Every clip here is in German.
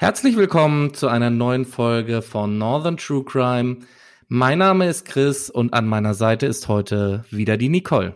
Herzlich willkommen zu einer neuen Folge von Northern True Crime. Mein Name ist Chris und an meiner Seite ist heute wieder die Nicole.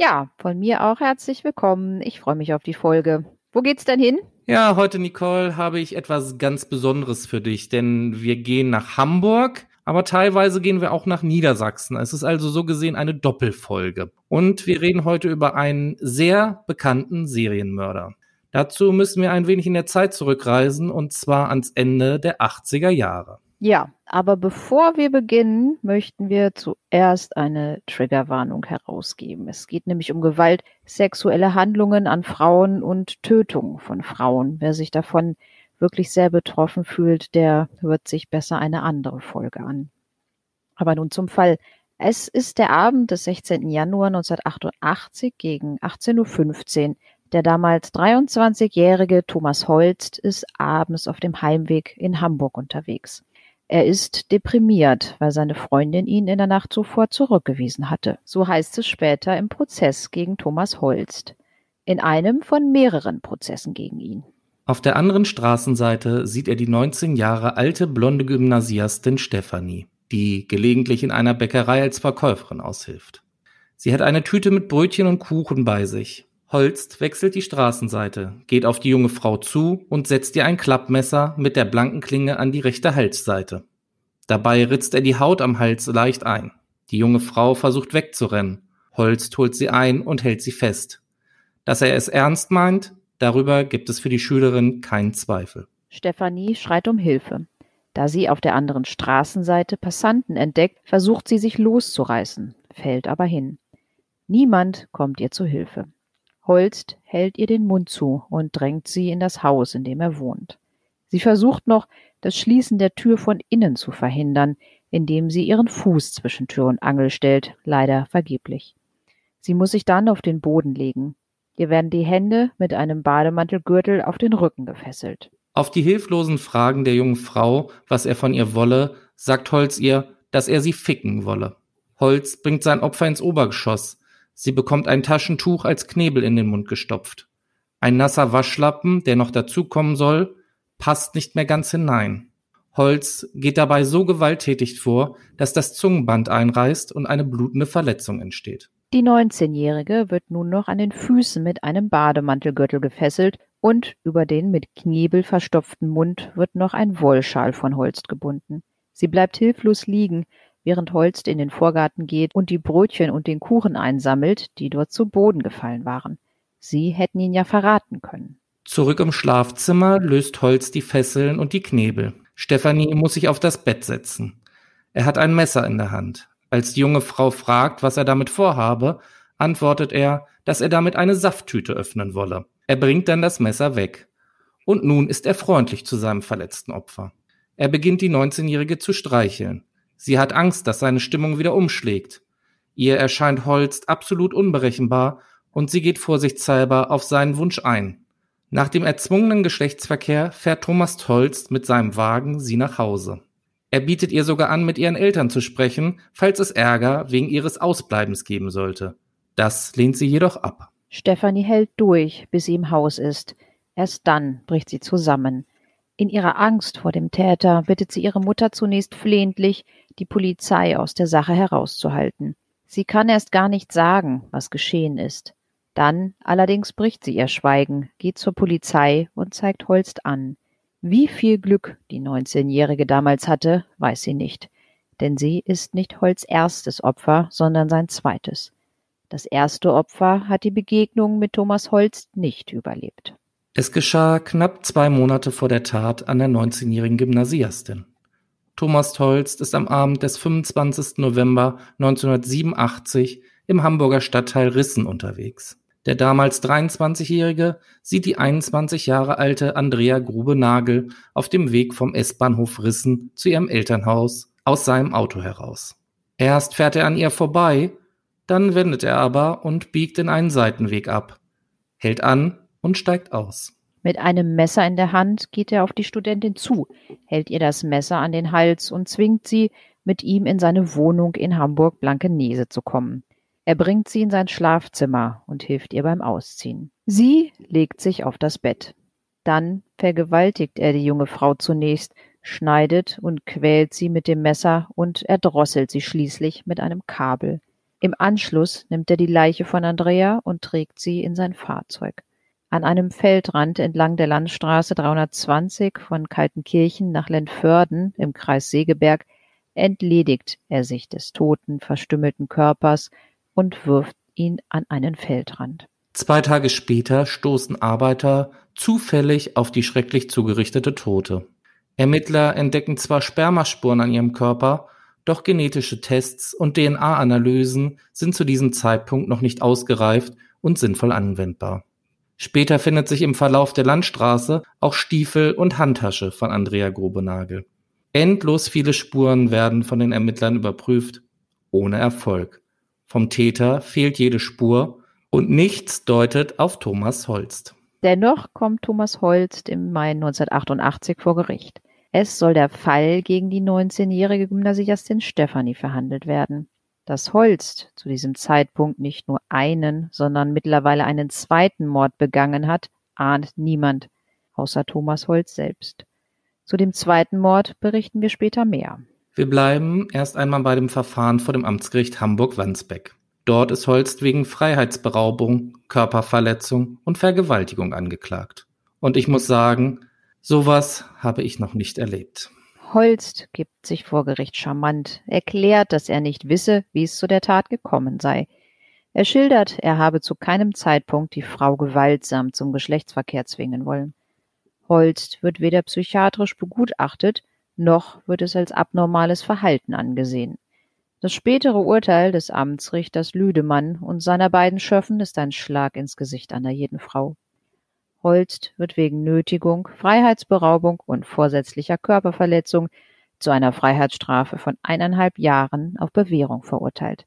Ja, von mir auch herzlich willkommen. Ich freue mich auf die Folge. Wo geht's denn hin? Ja, heute, Nicole, habe ich etwas ganz Besonderes für dich, denn wir gehen nach Hamburg, aber teilweise gehen wir auch nach Niedersachsen. Es ist also so gesehen eine Doppelfolge. Und wir reden heute über einen sehr bekannten Serienmörder. Dazu müssen wir ein wenig in der Zeit zurückreisen, und zwar ans Ende der 80er Jahre. Ja, aber bevor wir beginnen, möchten wir zuerst eine Triggerwarnung herausgeben. Es geht nämlich um Gewalt, sexuelle Handlungen an Frauen und Tötung von Frauen. Wer sich davon wirklich sehr betroffen fühlt, der hört sich besser eine andere Folge an. Aber nun zum Fall. Es ist der Abend des 16. Januar 1988 gegen 18.15 Uhr. Der damals 23-jährige Thomas Holst ist abends auf dem Heimweg in Hamburg unterwegs. Er ist deprimiert, weil seine Freundin ihn in der Nacht zuvor zurückgewiesen hatte. So heißt es später im Prozess gegen Thomas Holst. In einem von mehreren Prozessen gegen ihn. Auf der anderen Straßenseite sieht er die 19 Jahre alte blonde Gymnasiastin Stefanie, die gelegentlich in einer Bäckerei als Verkäuferin aushilft. Sie hat eine Tüte mit Brötchen und Kuchen bei sich. Holst wechselt die Straßenseite, geht auf die junge Frau zu und setzt ihr ein Klappmesser mit der blanken Klinge an die rechte Halsseite. Dabei ritzt er die Haut am Hals leicht ein. Die junge Frau versucht wegzurennen. Holst holt sie ein und hält sie fest. Dass er es ernst meint, darüber gibt es für die Schülerin keinen Zweifel. Stefanie schreit um Hilfe. Da sie auf der anderen Straßenseite Passanten entdeckt, versucht sie sich loszureißen, fällt aber hin. Niemand kommt ihr zu Hilfe. Holst hält ihr den Mund zu und drängt sie in das Haus, in dem er wohnt. Sie versucht noch, das Schließen der Tür von innen zu verhindern, indem sie ihren Fuß zwischen Tür und Angel stellt, leider vergeblich. Sie muss sich dann auf den Boden legen. Ihr werden die Hände mit einem Bademantelgürtel auf den Rücken gefesselt. Auf die hilflosen Fragen der jungen Frau, was er von ihr wolle, sagt Holz ihr, dass er sie ficken wolle. Holz bringt sein Opfer ins Obergeschoss. Sie bekommt ein Taschentuch als Knebel in den Mund gestopft. Ein nasser Waschlappen, der noch dazukommen soll, passt nicht mehr ganz hinein. Holz geht dabei so gewalttätig vor, dass das Zungenband einreißt und eine blutende Verletzung entsteht. Die 19-Jährige wird nun noch an den Füßen mit einem Bademantelgürtel gefesselt und über den mit Knebel verstopften Mund wird noch ein Wollschal von Holz gebunden. Sie bleibt hilflos liegen, während Holst in den Vorgarten geht und die Brötchen und den Kuchen einsammelt, die dort zu Boden gefallen waren. Sie hätten ihn ja verraten können. Zurück im Schlafzimmer löst Holst die Fesseln und die Knebel. Stefanie muss sich auf das Bett setzen. Er hat ein Messer in der Hand. Als die junge Frau fragt, was er damit vorhabe, antwortet er, dass er damit eine Safttüte öffnen wolle. Er bringt dann das Messer weg. Und nun ist er freundlich zu seinem verletzten Opfer. Er beginnt die 19-Jährige zu streicheln. Sie hat Angst, dass seine Stimmung wieder umschlägt. Ihr erscheint Holst absolut unberechenbar und sie geht vorsichtshalber auf seinen Wunsch ein. Nach dem erzwungenen Geschlechtsverkehr fährt Thomas Holst mit seinem Wagen sie nach Hause. Er bietet ihr sogar an, mit ihren Eltern zu sprechen, falls es Ärger wegen ihres Ausbleibens geben sollte. Das lehnt sie jedoch ab. Stefanie hält durch, bis sie im Haus ist. Erst dann bricht sie zusammen. In ihrer Angst vor dem Täter bittet sie ihre Mutter zunächst flehentlich, die Polizei aus der Sache herauszuhalten. Sie kann erst gar nicht sagen, was geschehen ist. Dann allerdings bricht sie ihr Schweigen, geht zur Polizei und zeigt Holst an. Wie viel Glück die 19-Jährige damals hatte, weiß sie nicht. Denn sie ist nicht Holsts erstes Opfer, sondern sein zweites. Das erste Opfer hat die Begegnung mit Thomas Holst nicht überlebt. Es geschah knapp 2 Monate vor der Tat an der 19-jährigen Gymnasiastin. Thomas Holst ist am Abend des 25. November 1987 im Hamburger Stadtteil Rissen unterwegs. Der damals 23-Jährige sieht die 21 Jahre alte Andrea Grube-Nagel auf dem Weg vom S-Bahnhof Rissen zu ihrem Elternhaus aus seinem Auto heraus. Erst fährt er an ihr vorbei, dann wendet er aber und biegt in einen Seitenweg ab, hält an und steigt aus. Mit einem Messer in der Hand geht er auf die Studentin zu, hält ihr das Messer an den Hals und zwingt sie, mit ihm in seine Wohnung in Hamburg-Blankenese zu kommen. Er bringt sie in sein Schlafzimmer und hilft ihr beim Ausziehen. Sie legt sich auf das Bett. Dann vergewaltigt er die junge Frau zunächst, schneidet und quält sie mit dem Messer und erdrosselt sie schließlich mit einem Kabel. Im Anschluss nimmt er die Leiche von Andrea und trägt sie in sein Fahrzeug. An einem Feldrand entlang der Landstraße 320 von Kaltenkirchen nach Lentförden im Kreis Segeberg entledigt er sich des toten, verstümmelten Körpers und wirft ihn an einen Feldrand. 2 Tage später stoßen Arbeiter zufällig auf die schrecklich zugerichtete Tote. Ermittler entdecken zwar Spermaspuren an ihrem Körper, doch genetische Tests und DNA-Analysen sind zu diesem Zeitpunkt noch nicht ausgereift und sinnvoll anwendbar. Später findet sich im Verlauf der Landstraße auch Stiefel und Handtasche von Andrea Grube-Nagel. Endlos viele Spuren werden von den Ermittlern überprüft, ohne Erfolg. Vom Täter fehlt jede Spur und nichts deutet auf Thomas Holst. Dennoch kommt Thomas Holst im Mai 1988 vor Gericht. Es soll der Fall gegen die 19-jährige Gymnasiastin Stefanie verhandelt werden. Dass Holst zu diesem Zeitpunkt nicht nur einen, sondern mittlerweile einen zweiten Mord begangen hat, ahnt niemand, außer Thomas Holst selbst. Zu dem zweiten Mord berichten wir später mehr. Wir bleiben erst einmal bei dem Verfahren vor dem Amtsgericht Hamburg-Wandsbek. Dort ist Holst wegen Freiheitsberaubung, Körperverletzung und Vergewaltigung angeklagt. Und ich muss sagen, sowas habe ich noch nicht erlebt. Holst gibt sich vor Gericht charmant, erklärt, dass er nicht wisse, wie es zu der Tat gekommen sei. Er schildert, er habe zu keinem Zeitpunkt die Frau gewaltsam zum Geschlechtsverkehr zwingen wollen. Holst wird weder psychiatrisch begutachtet, noch wird es als abnormales Verhalten angesehen. Das spätere Urteil des Amtsrichters Lüdemann und seiner beiden Schöffen ist ein Schlag ins Gesicht einer jeden Frau. Holst wird wegen Nötigung, Freiheitsberaubung und vorsätzlicher Körperverletzung zu einer Freiheitsstrafe von 1,5 Jahren auf Bewährung verurteilt.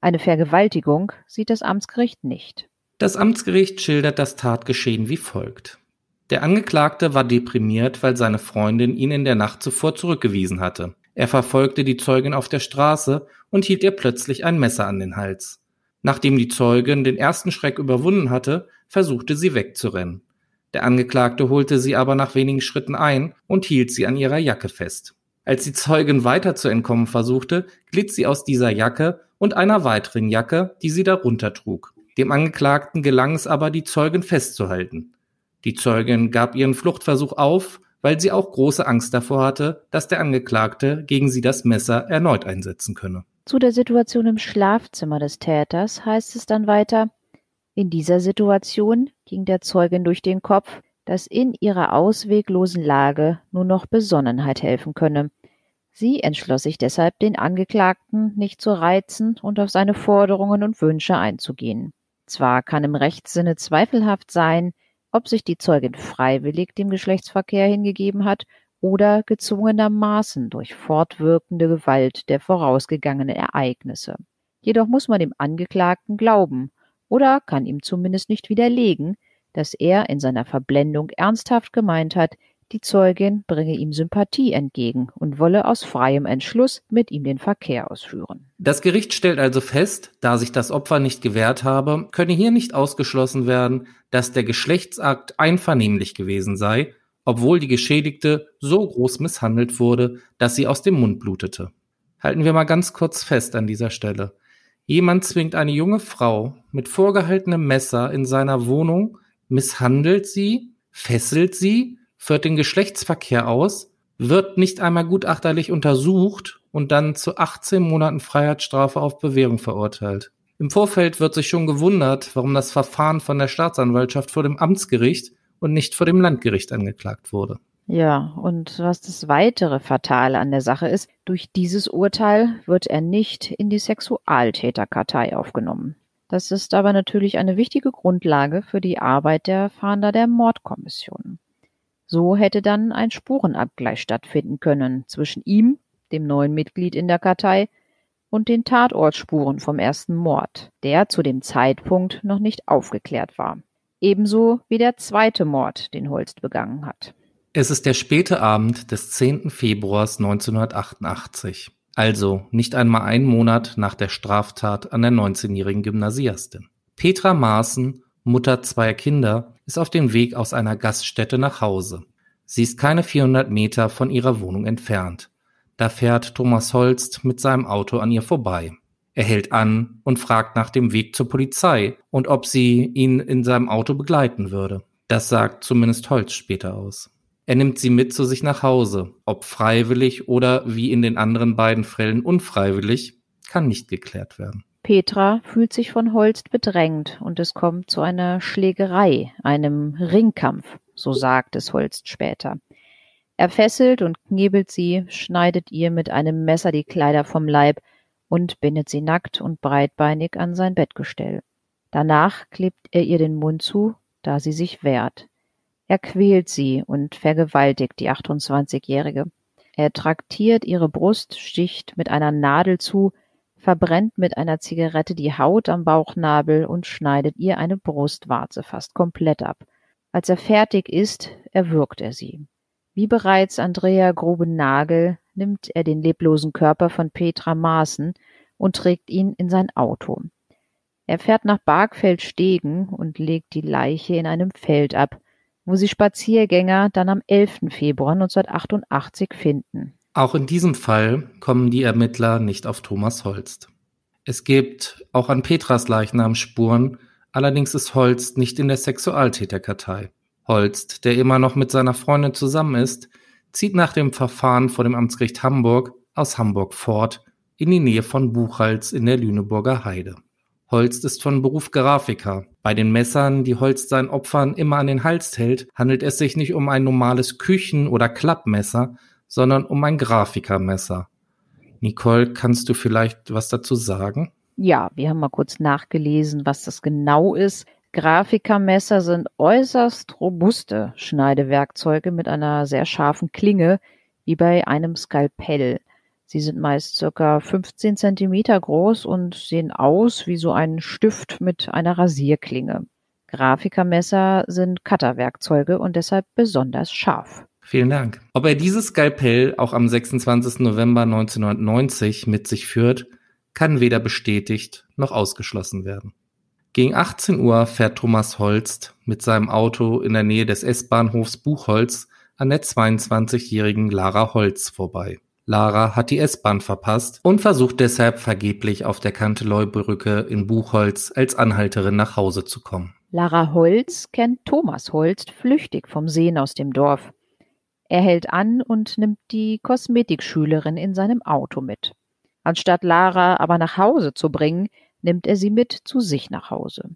Eine Vergewaltigung sieht das Amtsgericht nicht. Das Amtsgericht schildert das Tatgeschehen wie folgt. Der Angeklagte war deprimiert, weil seine Freundin ihn in der Nacht zuvor zurückgewiesen hatte. Er verfolgte die Zeugin auf der Straße und hielt ihr plötzlich ein Messer an den Hals. Nachdem die Zeugin den ersten Schreck überwunden hatte, versuchte sie wegzurennen. Der Angeklagte holte sie aber nach wenigen Schritten ein und hielt sie an ihrer Jacke fest. Als die Zeugin weiter zu entkommen versuchte, glitt sie aus dieser Jacke und einer weiteren Jacke, die sie darunter trug. Dem Angeklagten gelang es aber, die Zeugin festzuhalten. Die Zeugin gab ihren Fluchtversuch auf, weil sie auch große Angst davor hatte, dass der Angeklagte gegen sie das Messer erneut einsetzen könne. Zu der Situation im Schlafzimmer des Täters heißt es dann weiter, in dieser Situation ging der Zeugin durch den Kopf, dass in ihrer ausweglosen Lage nur noch Besonnenheit helfen könne. Sie entschloss sich deshalb, den Angeklagten nicht zu reizen und auf seine Forderungen und Wünsche einzugehen. Zwar kann im Rechtssinne zweifelhaft sein, ob sich die Zeugin freiwillig dem Geschlechtsverkehr hingegeben hat oder gezwungenermaßen durch fortwirkende Gewalt der vorausgegangenen Ereignisse. Jedoch muss man dem Angeklagten glauben oder kann ihm zumindest nicht widerlegen, dass er in seiner Verblendung ernsthaft gemeint hat, die Zeugin bringe ihm Sympathie entgegen und wolle aus freiem Entschluss mit ihm den Verkehr ausführen. Das Gericht stellt also fest, da sich das Opfer nicht gewehrt habe, könne hier nicht ausgeschlossen werden, dass der Geschlechtsakt einvernehmlich gewesen sei, obwohl die Geschädigte so groß misshandelt wurde, dass sie aus dem Mund blutete. Halten wir mal ganz kurz fest an dieser Stelle. Jemand zwingt eine junge Frau mit vorgehaltenem Messer in seiner Wohnung, misshandelt sie, fesselt sie, führt den Geschlechtsverkehr aus, wird nicht einmal gutachterlich untersucht und dann zu 18 Monaten Freiheitsstrafe auf Bewährung verurteilt. Im Vorfeld wird sich schon gewundert, warum das Verfahren von der Staatsanwaltschaft vor dem Amtsgericht und nicht vor dem Landgericht angeklagt wurde. Ja, und was das weitere Fatale an der Sache ist, durch dieses Urteil wird er nicht in die Sexualtäterkartei aufgenommen. Das ist aber natürlich eine wichtige Grundlage für die Arbeit der Fahnder der Mordkommission. So hätte dann ein Spurenabgleich stattfinden können zwischen ihm, dem neuen Mitglied in der Kartei, und den Tatortspuren vom ersten Mord, der zu dem Zeitpunkt noch nicht aufgeklärt war. Ebenso wie der zweite Mord, den Holst begangen hat. Es ist der späte Abend des 10. Februars 1988, also nicht einmal einen Monat nach der Straftat an der 19-jährigen Gymnasiastin. Petra Maaßen, Mutter zweier Kinder, ist auf dem Weg aus einer Gaststätte nach Hause. Sie ist keine 400 Meter von ihrer Wohnung entfernt. Da fährt Thomas Holst mit seinem Auto an ihr vorbei. Er hält an und fragt nach dem Weg zur Polizei und ob sie ihn in seinem Auto begleiten würde. Das sagt zumindest Holz später aus. Er nimmt sie mit zu sich nach Hause. Ob freiwillig oder wie in den anderen beiden Fällen unfreiwillig, kann nicht geklärt werden. Petra fühlt sich von Holz bedrängt und es kommt zu einer Schlägerei, einem Ringkampf, so sagt es Holz später. Er fesselt und knebelt sie, schneidet ihr mit einem Messer die Kleider vom Leib und bindet sie nackt und breitbeinig an sein Bettgestell. Danach klebt er ihr den Mund zu, da sie sich wehrt. Er quält sie und vergewaltigt die 28-Jährige. Er traktiert ihre Brust, sticht mit einer Nadel zu, verbrennt mit einer Zigarette die Haut am Bauchnabel und schneidet ihr eine Brustwarze fast komplett ab. Als er fertig ist, erwürgt er sie. Wie bereits Andrea Grube-Nagel nimmt er den leblosen Körper von Petra Maaßen und trägt ihn in sein Auto. Er fährt nach Bargfeld-Stegen und legt die Leiche in einem Feld ab, wo sie Spaziergänger dann am 11. Februar 1988 finden. Auch in diesem Fall kommen die Ermittler nicht auf Thomas Holst. Es gibt auch an Petras Leichnam Spuren, allerdings ist Holst nicht in der Sexualtäterkartei. Holst, der immer noch mit seiner Freundin zusammen ist, zieht nach dem Verfahren vor dem Amtsgericht Hamburg aus Hamburg fort in die Nähe von Buchholz in der Lüneburger Heide. Holst ist von Beruf Grafiker. Bei den Messern, die Holst seinen Opfern immer an den Hals hält, handelt es sich nicht um ein normales Küchen- oder Klappmesser, sondern um ein Grafikermesser. Nicole, kannst du vielleicht was dazu sagen? Ja, wir haben mal kurz nachgelesen, was das genau ist. Grafikermesser sind äußerst robuste Schneidewerkzeuge mit einer sehr scharfen Klinge, wie bei einem Skalpell. Sie sind meist ca. 15 cm groß und sehen aus wie so ein Stift mit einer Rasierklinge. Grafikermesser sind Cutterwerkzeuge und deshalb besonders scharf. Vielen Dank. Ob er dieses Skalpell auch am 26. November 1990 mit sich führt, kann weder bestätigt noch ausgeschlossen werden. Gegen 18 Uhr fährt Thomas Holst mit seinem Auto in der Nähe des S-Bahnhofs Buchholz an der 22-jährigen Lara Holz vorbei. Lara hat die S-Bahn verpasst und versucht deshalb vergeblich auf der Kanteleubrücke in Buchholz als Anhalterin nach Hause zu kommen. Lara Holz kennt Thomas Holst flüchtig vom Sehen aus dem Dorf. Er hält an und nimmt die Kosmetikschülerin in seinem Auto mit. Anstatt Lara aber nach Hause zu bringen, nimmt er sie mit zu sich nach Hause.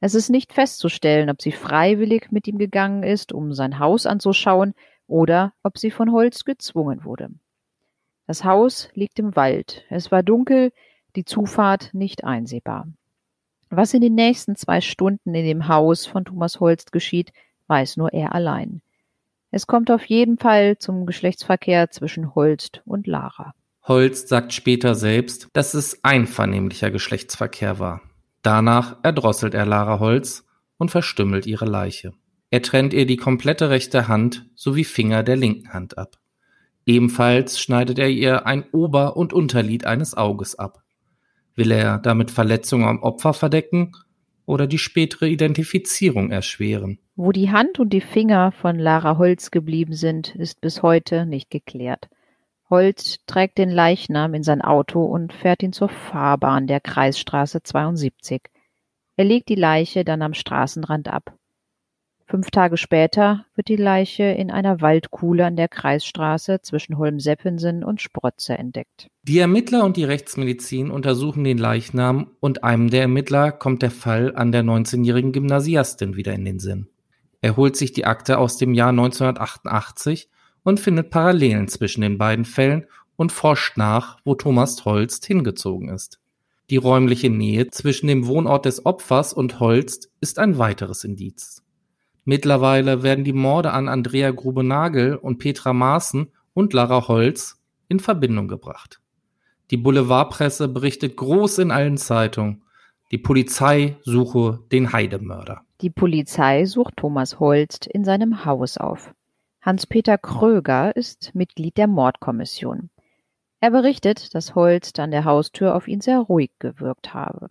Es ist nicht festzustellen, ob sie freiwillig mit ihm gegangen ist, um sein Haus anzuschauen, oder ob sie von Holz gezwungen wurde. Das Haus liegt im Wald. Es war dunkel, die Zufahrt nicht einsehbar. Was in den nächsten 2 Stunden in dem Haus von Thomas Holst geschieht, weiß nur er allein. Es kommt auf jeden Fall zum Geschlechtsverkehr zwischen Holst und Lara. Holst sagt später selbst, dass es einvernehmlicher Geschlechtsverkehr war. Danach erdrosselt er Lara Holz und verstümmelt ihre Leiche. Er trennt ihr die komplette rechte Hand sowie Finger der linken Hand ab. Ebenfalls schneidet er ihr ein Ober- und Unterlid eines Auges ab. Will er damit Verletzungen am Opfer verdecken oder die spätere Identifizierung erschweren? Wo die Hand und die Finger von Lara Holz geblieben sind, ist bis heute nicht geklärt. Holz trägt den Leichnam in sein Auto und fährt ihn zur Fahrbahn der Kreisstraße 72. Er legt die Leiche dann am Straßenrand ab. 5 Tage später wird die Leiche in einer Waldkuhle an der Kreisstraße zwischen Holm-Seppensen und Sprotze entdeckt. Die Ermittler und die Rechtsmedizin untersuchen den Leichnam und einem der Ermittler kommt der Fall an der 19-jährigen Gymnasiastin wieder in den Sinn. Er holt sich die Akte aus dem Jahr 1988 und findet Parallelen zwischen den beiden Fällen und forscht nach, wo Thomas Holst hingezogen ist. Die räumliche Nähe zwischen dem Wohnort des Opfers und Holst ist ein weiteres Indiz. Mittlerweile werden die Morde an Andrea Grube-Nagel und Petra Maaßen und Lara Holz in Verbindung gebracht. Die Boulevardpresse berichtet groß in allen Zeitungen, die Polizei suche den Heidemörder. Die Polizei sucht Thomas Holst in seinem Haus auf. Hans-Peter Kröger ist Mitglied der Mordkommission. Er berichtet, dass Holst an der Haustür auf ihn sehr ruhig gewirkt habe.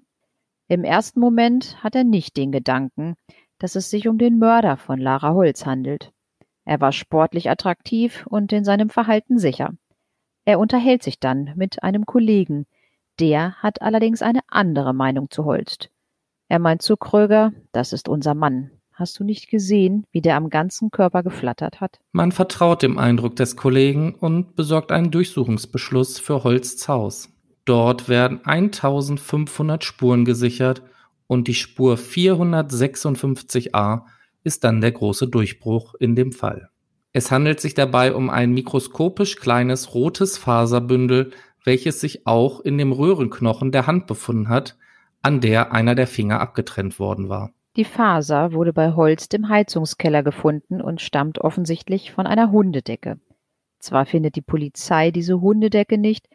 Im ersten Moment hat er nicht den Gedanken, dass es sich um den Mörder von Lara Holz handelt. Er war sportlich attraktiv und in seinem Verhalten sicher. Er unterhält sich dann mit einem Kollegen. Der hat allerdings eine andere Meinung zu Holst. Er meint zu Kröger, das ist unser Mann. Hast du nicht gesehen, wie der am ganzen Körper geflattert hat? Man vertraut dem Eindruck des Kollegen und besorgt einen Durchsuchungsbeschluss für Holsts Haus. Dort werden 1500 Spuren gesichert und die Spur 456a ist dann der große Durchbruch in dem Fall. Es handelt sich dabei um ein mikroskopisch kleines rotes Faserbündel, welches sich auch in dem Röhrenknochen der Hand befunden hat, an der einer der Finger abgetrennt worden war. Die Faser wurde bei Holst im Heizungskeller gefunden und stammt offensichtlich von einer Hundedecke. Zwar findet die Polizei diese Hundedecke nicht,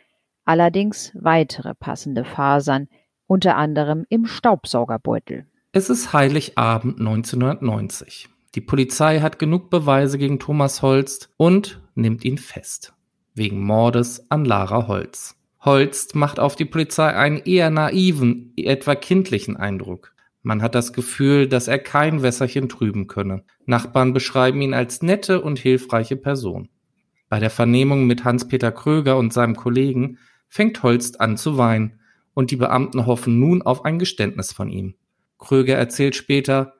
allerdings weitere passende Fasern, unter anderem im Staubsaugerbeutel. Es ist Heiligabend 1990. Die Polizei hat genug Beweise gegen Thomas Holst und nimmt ihn fest. Wegen Mordes an Lara Holz. Holst macht auf die Polizei einen eher naiven, etwa kindlichen Eindruck. Man hat das Gefühl, dass er kein Wässerchen trüben könne. Nachbarn beschreiben ihn als nette und hilfreiche Person. Bei der Vernehmung mit Hans-Peter Kröger und seinem Kollegen fängt Holst an zu weinen und die Beamten hoffen nun auf ein Geständnis von ihm. Kröger erzählt später,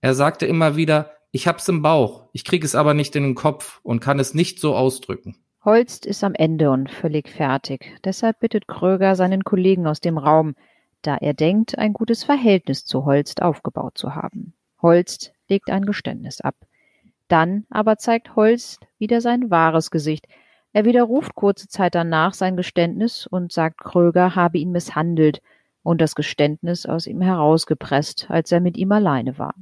er sagte immer wieder, ich hab's im Bauch, ich krieg es aber nicht in den Kopf und kann es nicht so ausdrücken. Holst ist am Ende und völlig fertig. Deshalb bittet Kröger seinen Kollegen aus dem Raum, da er denkt, ein gutes Verhältnis zu Holst aufgebaut zu haben. Holst legt ein Geständnis ab. Dann aber zeigt Holst wieder sein wahres Gesicht. Er widerruft kurze Zeit danach sein Geständnis und sagt, Kröger habe ihn misshandelt und das Geständnis aus ihm herausgepresst, als er mit ihm alleine war.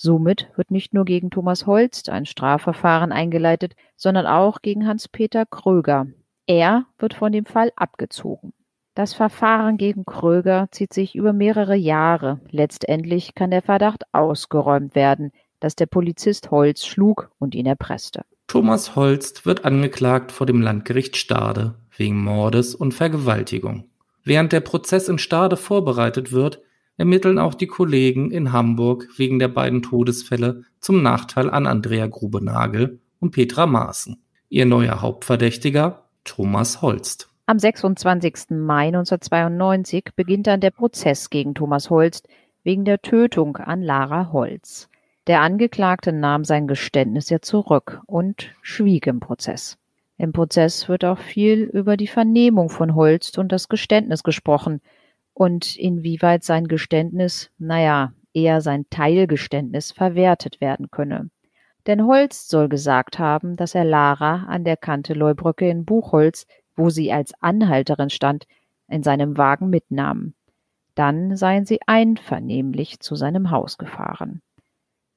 Somit wird nicht nur gegen Thomas Holst ein Strafverfahren eingeleitet, sondern auch gegen Hans-Peter Kröger. Er wird von dem Fall abgezogen. Das Verfahren gegen Kröger zieht sich über mehrere Jahre. Letztendlich kann der Verdacht ausgeräumt werden, dass der Polizist Holst schlug und ihn erpresste. Thomas Holst wird angeklagt vor dem Landgericht Stade wegen Mordes und Vergewaltigung. Während der Prozess in Stade vorbereitet wird, ermitteln auch die Kollegen in Hamburg wegen der beiden Todesfälle zum Nachteil an Andrea Grube-Nagel und Petra Maaßen. Ihr neuer Hauptverdächtiger, Thomas Holst. Am 26. Mai 1992 beginnt dann der Prozess gegen Thomas Holst wegen der Tötung an Lara Holz. Der Angeklagte nahm sein Geständnis ja zurück und schwieg im Prozess. Im Prozess wird auch viel über die Vernehmung von Holst und das Geständnis gesprochen. Und inwieweit sein Geständnis, eher sein Teilgeständnis, verwertet werden könne. Denn Holst soll gesagt haben, dass er Lara an der Kanteleubrücke in Buchholz, wo sie als Anhalterin stand, in seinem Wagen mitnahm. Dann seien sie einvernehmlich zu seinem Haus gefahren.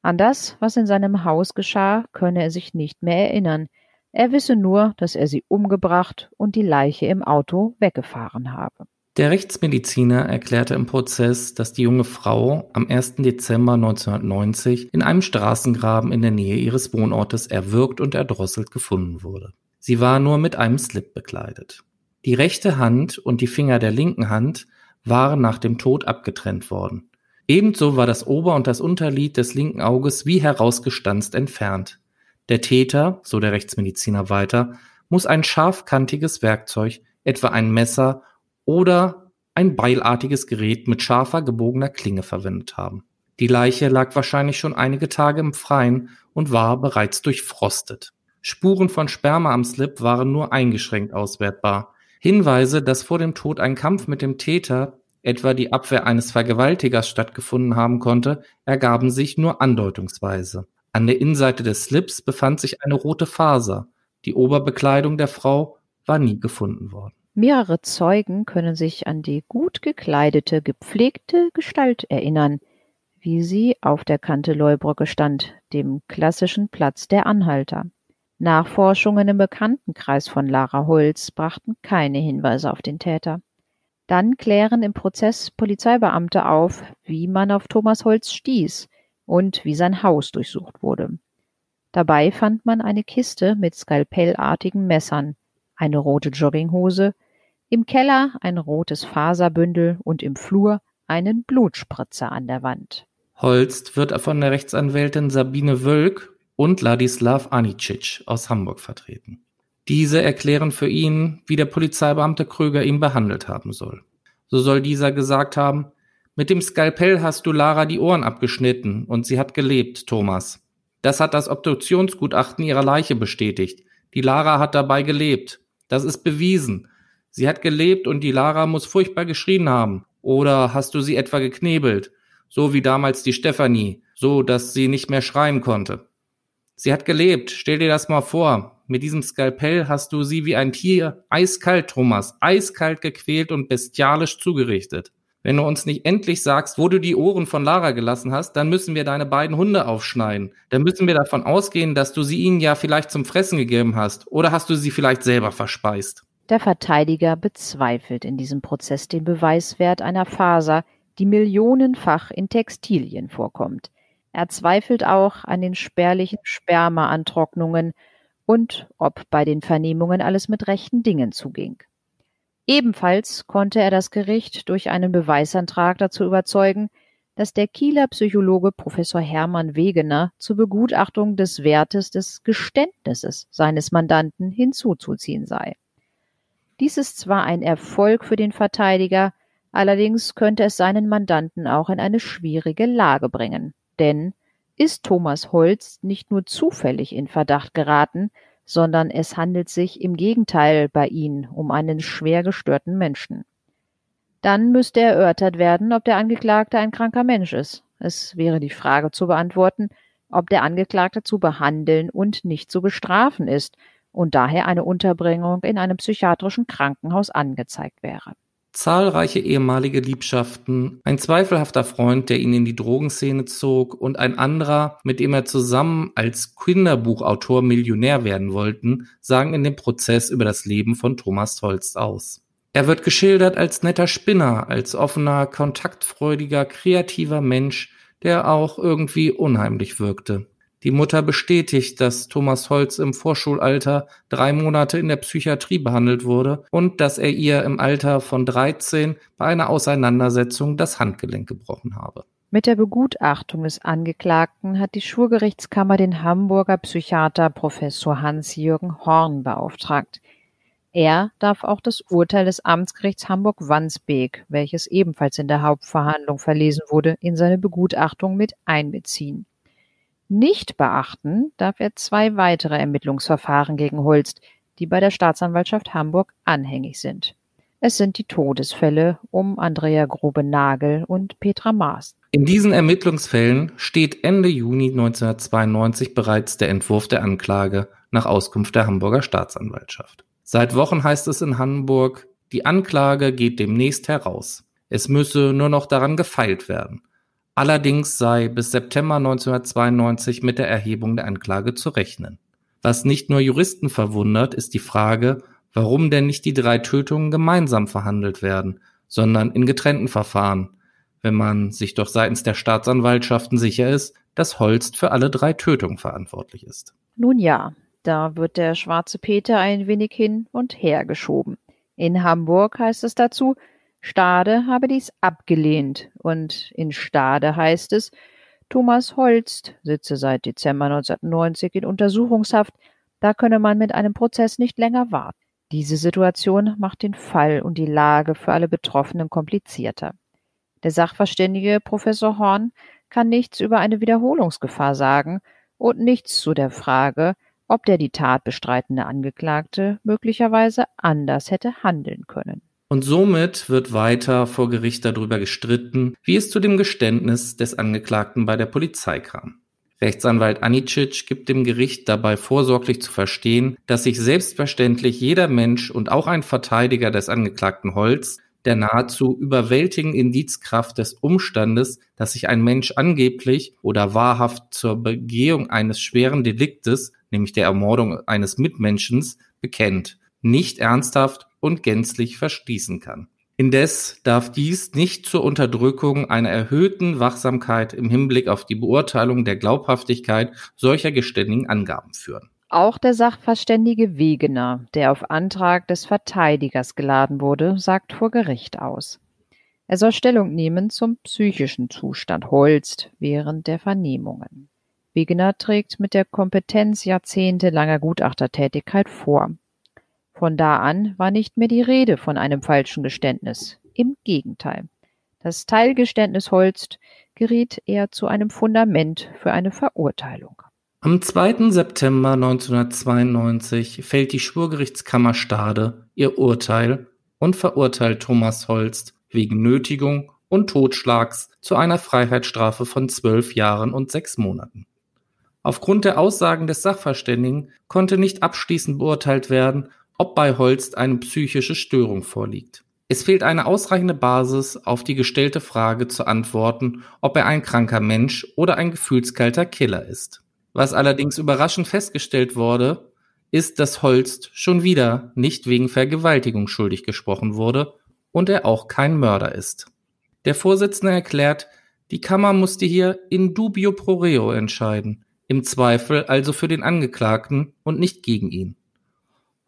An das, was in seinem Haus geschah, könne er sich nicht mehr erinnern. Er wisse nur, dass er sie umgebracht und die Leiche im Auto weggefahren habe. Der Rechtsmediziner erklärte im Prozess, dass die junge Frau am 1. Dezember 1990 in einem Straßengraben in der Nähe ihres Wohnortes erwürgt und erdrosselt gefunden wurde. Sie war nur mit einem Slip bekleidet. Die rechte Hand und die Finger der linken Hand waren nach dem Tod abgetrennt worden. Ebenso war das Ober- und das Unterlid des linken Auges wie herausgestanzt entfernt. Der Täter, so der Rechtsmediziner weiter, muss ein scharfkantiges Werkzeug, etwa ein Messer oder ein beilartiges Gerät mit scharfer, gebogener Klinge verwendet haben. Die Leiche lag wahrscheinlich schon einige Tage im Freien und war bereits durchfrostet. Spuren von Sperma am Slip waren nur eingeschränkt auswertbar. Hinweise, dass vor dem Tod ein Kampf mit dem Täter, etwa die Abwehr eines Vergewaltigers, stattgefunden haben konnte, ergaben sich nur andeutungsweise. An der Innenseite des Slips befand sich eine rote Faser. Die Oberbekleidung der Frau war nie gefunden worden. Mehrere Zeugen können sich an die gut gekleidete, gepflegte Gestalt erinnern, wie sie auf der Kanteleubrücke stand, dem klassischen Platz der Anhalter. Nachforschungen im Bekanntenkreis von Lara Holz brachten keine Hinweise auf den Täter. Dann klären im Prozess Polizeibeamte auf, wie man auf Thomas Holz stieß und wie sein Haus durchsucht wurde. Dabei fand man eine Kiste mit skalpellartigen Messern, eine rote Jogginghose, im Keller ein rotes Faserbündel und im Flur einen Blutspritzer an der Wand. Holst wird von der Rechtsanwältin Sabine Wölk und Ladislav Anicic aus Hamburg vertreten. Diese erklären für ihn, wie der Polizeibeamte Kröger ihn behandelt haben soll. So soll dieser gesagt haben: Mit dem Skalpell hast du Lara die Ohren abgeschnitten und sie hat gelebt, Thomas. Das hat das Obduktionsgutachten ihrer Leiche bestätigt. Die Lara hat dabei gelebt. Das ist bewiesen. Sie hat gelebt und die Lara muss furchtbar geschrien haben. Oder hast du sie etwa geknebelt? So wie damals die Stefanie, so dass sie nicht mehr schreien konnte. Sie hat gelebt. Stell dir das mal vor. Mit diesem Skalpell hast du sie wie ein Tier eiskalt, Thomas, eiskalt gequält und bestialisch zugerichtet. Wenn du uns nicht endlich sagst, wo du die Ohren von Lara gelassen hast, dann müssen wir deine beiden Hunde aufschneiden. Dann müssen wir davon ausgehen, dass du sie ihnen ja vielleicht zum Fressen gegeben hast. Oder hast du sie vielleicht selber verspeist? Der Verteidiger bezweifelt in diesem Prozess den Beweiswert einer Faser, die millionenfach in Textilien vorkommt. Er zweifelt auch an den spärlichen Spermaantrocknungen und ob bei den Vernehmungen alles mit rechten Dingen zuging. Ebenfalls konnte er das Gericht durch einen Beweisantrag dazu überzeugen, dass der Kieler Psychologe Professor Hermann Wegener zur Begutachtung des Wertes des Geständnisses seines Mandanten hinzuzuziehen sei. Dies ist zwar ein Erfolg für den Verteidiger, allerdings könnte es seinen Mandanten auch in eine schwierige Lage bringen. Denn ist Thomas Holst nicht nur zufällig in Verdacht geraten, sondern es handelt sich im Gegenteil bei ihm um einen schwer gestörten Menschen. Dann müsste erörtert werden, ob der Angeklagte ein kranker Mensch ist. Es wäre die Frage zu beantworten, ob der Angeklagte zu behandeln und nicht zu bestrafen ist und daher eine Unterbringung in einem psychiatrischen Krankenhaus angezeigt wäre. Zahlreiche ehemalige Liebschaften, ein zweifelhafter Freund, der ihn in die Drogenszene zog, und ein anderer, mit dem er zusammen als Kinderbuchautor Millionär werden wollten, sagen in dem Prozess über das Leben von Thomas Holst aus. Er wird geschildert als netter Spinner, als offener, kontaktfreudiger, kreativer Mensch, der auch irgendwie unheimlich wirkte. Die Mutter bestätigt, dass Thomas Holst im Vorschulalter 3 Monate in der Psychiatrie behandelt wurde und dass er ihr im Alter von 13 bei einer Auseinandersetzung das Handgelenk gebrochen habe. Mit der Begutachtung des Angeklagten hat die Schwurgerichtskammer den Hamburger Psychiater Professor Hans-Jürgen Horn beauftragt. Er darf auch das Urteil des Amtsgerichts Hamburg-Wandsbek, welches ebenfalls in der Hauptverhandlung verlesen wurde, in seine Begutachtung mit einbeziehen. Nicht beachten darf er 2 weitere Ermittlungsverfahren gegen Holst, die bei der Staatsanwaltschaft Hamburg anhängig sind. Es sind die Todesfälle um Andrea Grube-Nagel und Petra Maaßen. In diesen Ermittlungsfällen steht Ende Juni 1992 bereits der Entwurf der Anklage nach Auskunft der Hamburger Staatsanwaltschaft. Seit Wochen heißt es in Hamburg, die Anklage geht demnächst heraus. Es müsse nur noch daran gefeilt werden. Allerdings sei bis September 1992 mit der Erhebung der Anklage zu rechnen. Was nicht nur Juristen verwundert, ist die Frage, warum denn nicht die 3 Tötungen gemeinsam verhandelt werden, sondern in getrennten Verfahren, wenn man sich doch seitens der Staatsanwaltschaften sicher ist, dass Holst für alle 3 Tötungen verantwortlich ist. Nun ja, da wird der schwarze Peter ein wenig hin und her geschoben. In Hamburg heißt es dazu, Stade habe dies abgelehnt, und in Stade heißt es, Thomas Holst sitze seit Dezember 1990 in Untersuchungshaft, da könne man mit einem Prozess nicht länger warten. Diese Situation macht den Fall und die Lage für alle Betroffenen komplizierter. Der Sachverständige Professor Horn kann nichts über eine Wiederholungsgefahr sagen und nichts zu der Frage, ob der die Tat bestreitende Angeklagte möglicherweise anders hätte handeln können. Und somit wird weiter vor Gericht darüber gestritten, wie es zu dem Geständnis des Angeklagten bei der Polizei kam. Rechtsanwalt Anicic gibt dem Gericht dabei vorsorglich zu verstehen, dass sich selbstverständlich jeder Mensch und auch ein Verteidiger des Angeklagten Holst der nahezu überwältigenden Indizkraft des Umstandes, dass sich ein Mensch angeblich oder wahrhaft zur Begehung eines schweren Deliktes, nämlich der Ermordung eines Mitmenschen, bekennt, nicht ernsthaft und gänzlich verschließen kann. Indes darf dies nicht zur Unterdrückung einer erhöhten Wachsamkeit im Hinblick auf die Beurteilung der Glaubhaftigkeit solcher geständigen Angaben führen. Auch der Sachverständige Wegener, der auf Antrag des Verteidigers geladen wurde, sagt vor Gericht aus. Er soll Stellung nehmen zum psychischen Zustand Holst während der Vernehmungen. Wegener trägt mit der Kompetenz jahrzehntelanger Gutachtertätigkeit vor. Von da an war nicht mehr die Rede von einem falschen Geständnis. Im Gegenteil. Das Teilgeständnis Holst geriet eher zu einem Fundament für eine Verurteilung. Am 2. September 1992 fällt die Schwurgerichtskammer Stade ihr Urteil und verurteilt Thomas Holst wegen Nötigung und Totschlags zu einer Freiheitsstrafe von 12 Jahren und 6 Monaten. Aufgrund der Aussagen des Sachverständigen konnte nicht abschließend beurteilt werden, ob bei Holst eine psychische Störung vorliegt. Es fehlt eine ausreichende Basis, auf die gestellte Frage zu antworten, ob er ein kranker Mensch oder ein gefühlskalter Killer ist. Was allerdings überraschend festgestellt wurde, ist, dass Holst schon wieder nicht wegen Vergewaltigung schuldig gesprochen wurde und er auch kein Mörder ist. Der Vorsitzende erklärt, die Kammer musste hier in dubio pro reo entscheiden, im Zweifel also für den Angeklagten und nicht gegen ihn.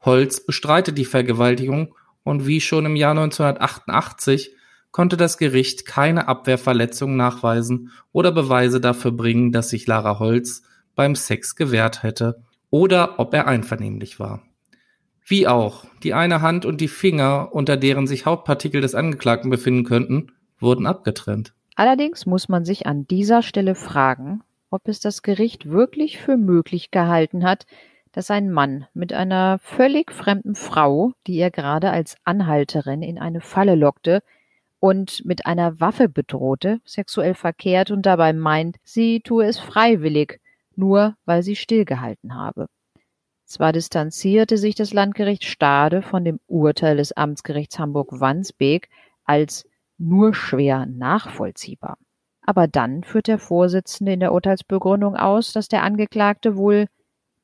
Holst bestreitet die Vergewaltigung und wie schon im Jahr 1988 konnte das Gericht keine Abwehrverletzung nachweisen oder Beweise dafür bringen, dass sich Lara Holz beim Sex gewehrt hätte oder ob er einvernehmlich war. Wie auch, die eine Hand und die Finger, unter deren sich Hautpartikel des Angeklagten befinden könnten, wurden abgetrennt. Allerdings muss man sich an dieser Stelle fragen, ob es das Gericht wirklich für möglich gehalten hat, dass ein Mann mit einer völlig fremden Frau, die er gerade als Anhalterin in eine Falle lockte und mit einer Waffe bedrohte, sexuell verkehrt und dabei meint, sie tue es freiwillig, nur weil sie stillgehalten habe. Zwar distanzierte sich das Landgericht Stade von dem Urteil des Amtsgerichts Hamburg-Wandsbek als nur schwer nachvollziehbar. Aber dann führt der Vorsitzende in der Urteilsbegründung aus, dass der Angeklagte wohl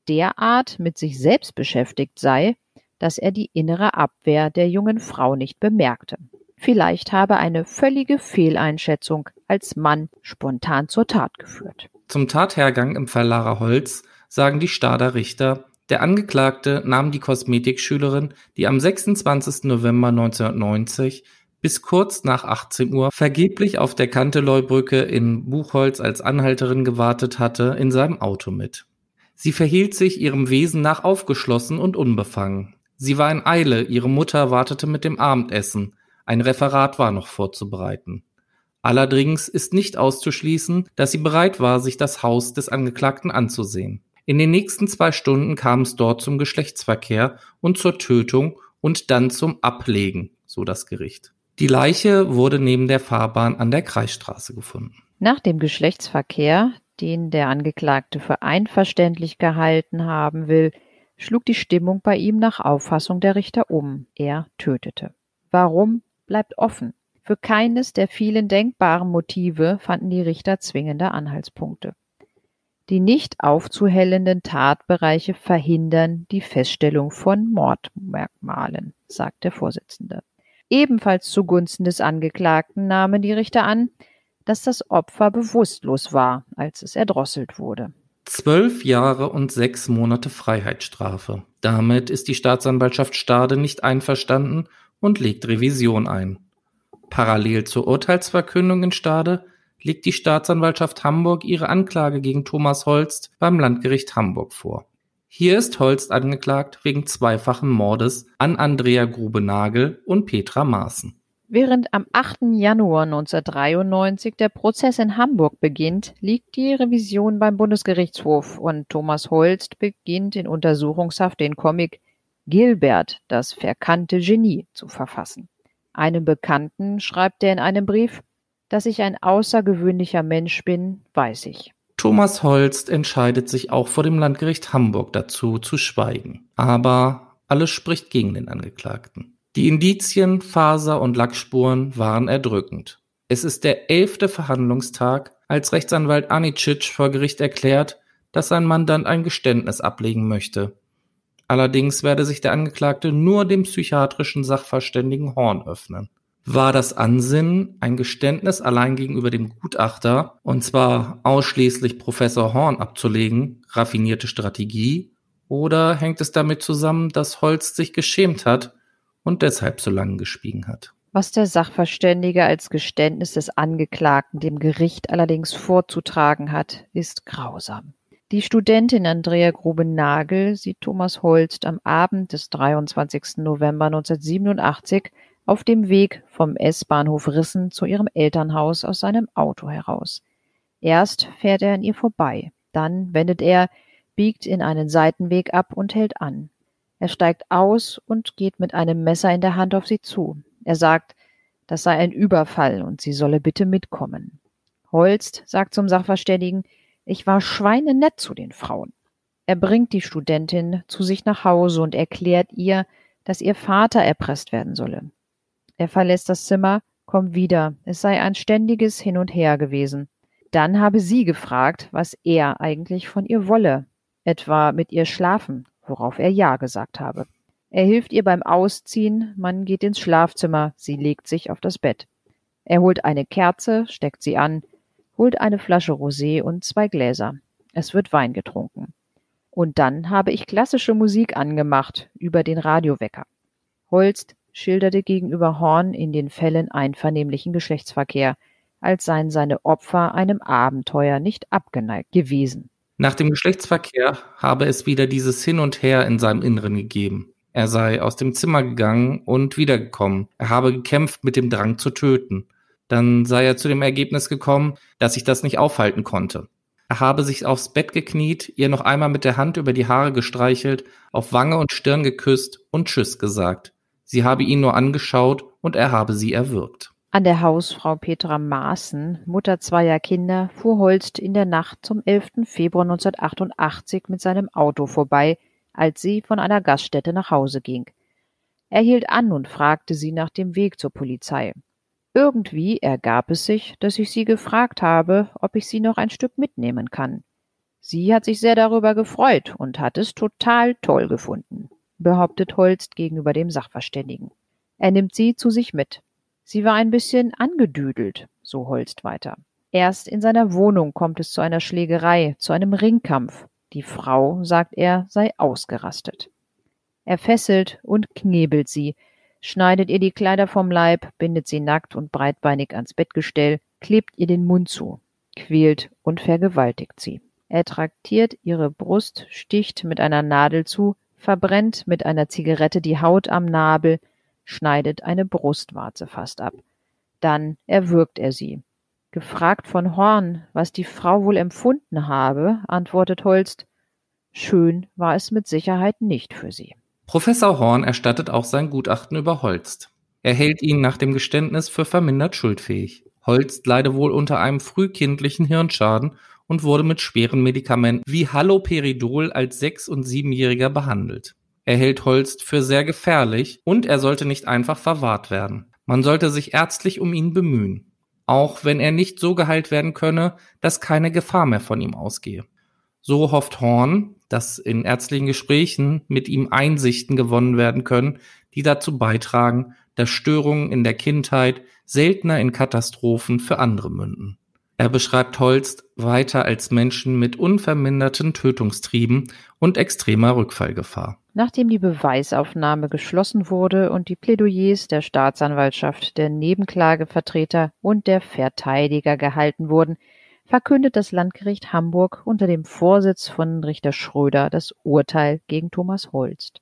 derart mit sich selbst beschäftigt sei, dass er die innere Abwehr der jungen Frau nicht bemerkte. Vielleicht habe eine völlige Fehleinschätzung als Mann spontan zur Tat geführt. Zum Tathergang im Fall Lara Holz sagen die Stader Richter, der Angeklagte nahm die Kosmetikschülerin, die am 26. November 1990 bis kurz nach 18 Uhr vergeblich auf der Kanteleubrücke in Buchholz als Anhalterin gewartet hatte, in seinem Auto mit. Sie verhielt sich ihrem Wesen nach aufgeschlossen und unbefangen. Sie war in Eile, ihre Mutter wartete mit dem Abendessen, ein Referat war noch vorzubereiten. Allerdings ist nicht auszuschließen, dass sie bereit war, sich das Haus des Angeklagten anzusehen. In den nächsten 2 Stunden kam es dort zum Geschlechtsverkehr und zur Tötung und dann zum Ablegen, so das Gericht. Die Leiche wurde neben der Fahrbahn an der Kreisstraße gefunden. Nach dem Geschlechtsverkehr, den der Angeklagte für einverständlich gehalten haben will, schlug die Stimmung bei ihm nach Auffassung der Richter um. Er tötete. Warum, bleibt offen. Für keines der vielen denkbaren Motive fanden die Richter zwingende Anhaltspunkte. Die nicht aufzuhellenden Tatbereiche verhindern die Feststellung von Mordmerkmalen, sagt der Vorsitzende. Ebenfalls zugunsten des Angeklagten nahmen die Richter an, dass das Opfer bewusstlos war, als es erdrosselt wurde. 12 Jahre und 6 Monate Freiheitsstrafe. Damit ist die Staatsanwaltschaft Stade nicht einverstanden und legt Revision ein. Parallel zur Urteilsverkündung in Stade legt die Staatsanwaltschaft Hamburg ihre Anklage gegen Thomas Holst beim Landgericht Hamburg vor. Hier ist Holst angeklagt wegen zweifachen Mordes an Andrea Grube-Nagel und Petra Maaßen. Während am 8. Januar 1993 der Prozess in Hamburg beginnt, liegt die Revision beim Bundesgerichtshof und Thomas Holst beginnt in Untersuchungshaft den Comic Gilbert, das verkannte Genie, zu verfassen. Einem Bekannten schreibt er in einem Brief, dass ich ein außergewöhnlicher Mensch bin, weiß ich. Thomas Holst entscheidet sich auch vor dem Landgericht Hamburg dazu, zu schweigen. Aber alles spricht gegen den Angeklagten. Die Indizien, Faser und Lackspuren waren erdrückend. Es ist der 11. Verhandlungstag, als Rechtsanwalt Anicic vor Gericht erklärt, dass sein Mandant ein Geständnis ablegen möchte. Allerdings werde sich der Angeklagte nur dem psychiatrischen Sachverständigen Horn öffnen. War das Ansinnen, ein Geständnis allein gegenüber dem Gutachter, und zwar ausschließlich Professor Horn abzulegen, raffinierte Strategie, oder hängt es damit zusammen, dass Holst sich geschämt hat und deshalb so lange geschwiegen hat? was der Sachverständige als Geständnis des Angeklagten dem Gericht allerdings vorzutragen hat, ist grausam. Die Studentin Andrea Grube-Nagel sieht Thomas Holst am Abend des 23. November 1987 auf dem Weg vom S-Bahnhof Rissen zu ihrem Elternhaus aus seinem Auto heraus. Erst fährt er an ihr vorbei, dann wendet er, biegt in einen Seitenweg ab und hält an. Er steigt aus und geht mit einem Messer in der Hand auf sie zu. Er sagt, das sei ein Überfall und sie solle bitte mitkommen. Holst sagt zum Sachverständigen, ich war schweinenett zu den Frauen. Er bringt die Studentin zu sich nach Hause und erklärt ihr, dass ihr Vater erpresst werden solle. Er verlässt das Zimmer, kommt wieder. Es sei ein ständiges Hin und Her gewesen. Dann habe sie gefragt, was er eigentlich von ihr wolle, etwa mit ihr schlafen, worauf er ja gesagt habe. Er hilft ihr beim Ausziehen, man geht ins Schlafzimmer, sie legt sich auf das Bett. Er holt eine Kerze, steckt sie an, holt eine Flasche Rosé und 2 Gläser. Es wird Wein getrunken. Und dann habe ich klassische Musik angemacht über den Radiowecker. Holst schilderte gegenüber Horn in den Fällen einvernehmlichen Geschlechtsverkehr, als seien seine Opfer einem Abenteuer nicht abgeneigt gewesen. Nach dem Geschlechtsverkehr habe es wieder dieses Hin und Her in seinem Inneren gegeben. Er sei aus dem Zimmer gegangen und wiedergekommen. Er habe gekämpft mit dem Drang zu töten. Dann sei er zu dem Ergebnis gekommen, dass ich das nicht aufhalten konnte. Er habe sich aufs Bett gekniet, ihr noch einmal mit der Hand über die Haare gestreichelt, auf Wange und Stirn geküsst und Tschüss gesagt. Sie habe ihn nur angeschaut und er habe sie erwürgt. An der Hausfrau Petra Maaßen, Mutter 2er Kinder, fuhr Holst in der Nacht zum 11. Februar 1988 mit seinem Auto vorbei, als sie von einer Gaststätte nach Hause ging. Er hielt an und fragte sie nach dem Weg zur Polizei. Irgendwie ergab es sich, dass ich sie gefragt habe, ob ich sie noch ein Stück mitnehmen kann. Sie hat sich sehr darüber gefreut und hat es total toll gefunden, behauptet Holst gegenüber dem Sachverständigen. Er nimmt sie zu sich mit. Sie war ein bisschen angedüdelt, so Holst weiter. Erst in seiner Wohnung kommt es zu einer Schlägerei, zu einem Ringkampf. Die Frau, sagt er, sei ausgerastet. Er fesselt und knebelt sie, schneidet ihr die Kleider vom Leib, bindet sie nackt und breitbeinig ans Bettgestell, klebt ihr den Mund zu, quält und vergewaltigt sie. Er traktiert ihre Brust, sticht mit einer Nadel zu, verbrennt mit einer Zigarette die Haut am Nabel, schneidet eine Brustwarze fast ab. Dann erwürgt er sie. Gefragt von Horn, was die Frau wohl empfunden habe, antwortet Holst, schön war es mit Sicherheit nicht für sie. Professor Horn erstattet auch sein Gutachten über Holst. Er hält ihn nach dem Geständnis für vermindert schuldfähig. Holst leide wohl unter einem frühkindlichen Hirnschaden und wurde mit schweren Medikamenten wie Haloperidol als 6- und 7-Jähriger behandelt. Er hält Holst für sehr gefährlich und er sollte nicht einfach verwahrt werden. Man sollte sich ärztlich um ihn bemühen, auch wenn er nicht so geheilt werden könne, dass keine Gefahr mehr von ihm ausgehe. So hofft Horn, dass in ärztlichen Gesprächen mit ihm Einsichten gewonnen werden können, die dazu beitragen, dass Störungen in der Kindheit seltener in Katastrophen für andere münden. Er beschreibt Holst weiter als Menschen mit unverminderten Tötungstrieben und extremer Rückfallgefahr. Nachdem die Beweisaufnahme geschlossen wurde und die Plädoyers der Staatsanwaltschaft, der Nebenklagevertreter und der Verteidiger gehalten wurden, verkündet das Landgericht Hamburg unter dem Vorsitz von Richter Schröder das Urteil gegen Thomas Holst.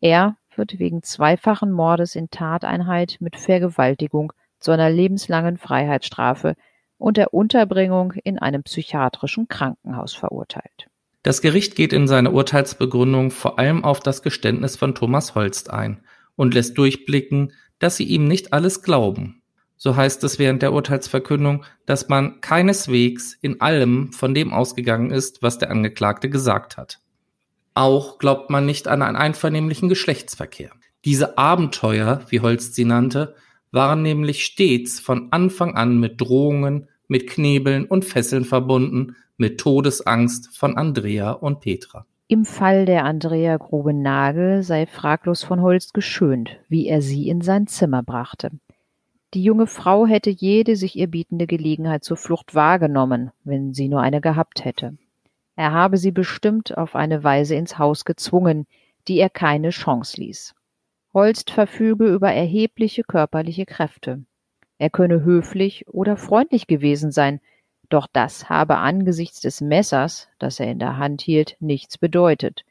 Er wird wegen zweifachen Mordes in Tateinheit mit Vergewaltigung zu einer lebenslangen Freiheitsstrafe und der Unterbringung in einem psychiatrischen Krankenhaus verurteilt. Das Gericht geht in seiner Urteilsbegründung vor allem auf das Geständnis von Thomas Holst ein und lässt durchblicken, dass sie ihm nicht alles glauben. So heißt es während der Urteilsverkündung, dass man keineswegs in allem von dem ausgegangen ist, was der Angeklagte gesagt hat. Auch glaubt man nicht an einen einvernehmlichen Geschlechtsverkehr. Diese Abenteuer, wie Holst sie nannte, waren nämlich stets von Anfang an mit Drohungen, mit Knebeln und Fesseln verbunden, mit Todesangst von Andrea und Petra. Im Fall der Andrea Grube-Nagel sei fraglos von Holst geschönt, wie er sie in sein Zimmer brachte. Die junge Frau hätte jede sich ihr bietende Gelegenheit zur Flucht wahrgenommen, wenn sie nur eine gehabt hätte. Er habe sie bestimmt auf eine Weise ins Haus gezwungen, die er keine Chance ließ. Holst verfüge über erhebliche körperliche Kräfte. Er könne höflich oder freundlich gewesen sein, doch das habe angesichts des Messers, das er in der Hand hielt, nichts bedeutet.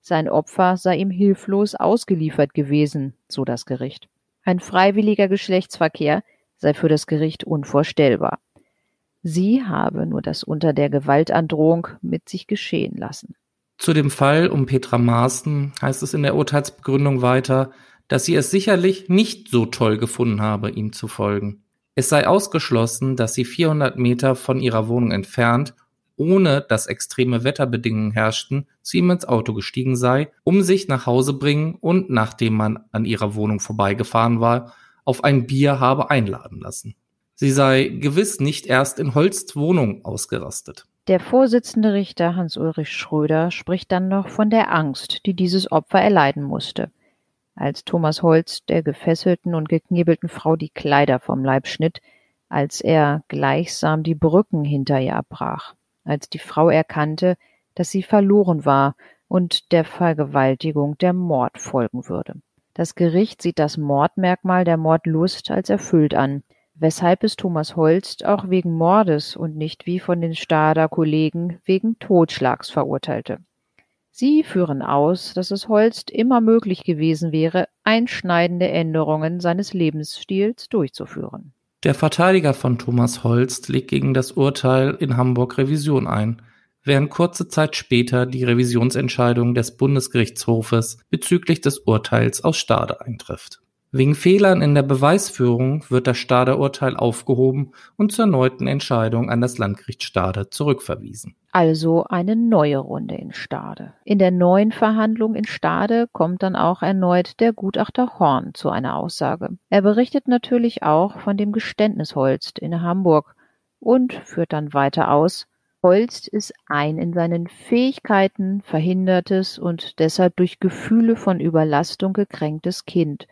Sein Opfer sei ihm hilflos ausgeliefert gewesen, so das Gericht. Ein freiwilliger Geschlechtsverkehr sei für das Gericht unvorstellbar. Sie habe nur das unter der Gewaltandrohung mit sich geschehen lassen. Zu dem Fall um Petra Maaßen heißt es in der Urteilsbegründung weiter, dass sie es sicherlich nicht so toll gefunden habe, ihm zu folgen. Es sei ausgeschlossen, dass sie 400 Meter von ihrer Wohnung entfernt, ohne dass extreme Wetterbedingungen herrschten, zu ihm ins Auto gestiegen sei, um sich nach Hause bringen und, nachdem man an ihrer Wohnung vorbeigefahren war, auf ein Bier habe einladen lassen. Sie sei gewiss nicht erst in Holsts Wohnung ausgerastet. Der Vorsitzende Richter Hans-Ulrich Schröder spricht dann noch von der Angst, die dieses Opfer erleiden musste. Als Thomas Holst der gefesselten und geknebelten Frau die Kleider vom Leib schnitt, als er gleichsam die Brücken hinter ihr abbrach, als die Frau erkannte, dass sie verloren war und der Vergewaltigung der Mord folgen würde. Das Gericht sieht das Mordmerkmal der Mordlust als erfüllt an, weshalb es Thomas Holst auch wegen Mordes und nicht wie von den Stader Kollegen wegen Totschlags verurteilte. Sie führen aus, dass es Holst immer möglich gewesen wäre, einschneidende Änderungen seines Lebensstils durchzuführen. Der Verteidiger von Thomas Holst legt gegen das Urteil in Hamburg Revision ein, während kurze Zeit später die Revisionsentscheidung des Bundesgerichtshofes bezüglich des Urteils aus Stade eintrifft. Wegen Fehlern in der Beweisführung wird das Stader Urteil aufgehoben und zur erneuten Entscheidung an das Landgericht Stade zurückverwiesen. Also eine neue Runde in Stade. In der neuen Verhandlung in Stade kommt dann auch erneut der Gutachter Horn zu einer Aussage. Er berichtet natürlich auch von dem Geständnis Holst in Hamburg und führt dann weiter aus: Holst ist ein in seinen Fähigkeiten verhindertes und deshalb durch Gefühle von Überlastung gekränktes Kind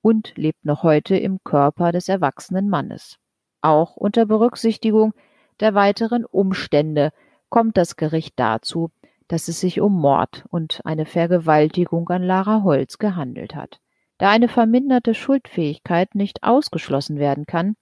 und lebt noch heute im Körper des erwachsenen Mannes. Auch unter Berücksichtigung der weiteren Umstände kommt das Gericht dazu, dass es sich um Mord und eine Vergewaltigung an Lara Holz gehandelt hat. Da eine verminderte Schuldfähigkeit nicht ausgeschlossen werden kann,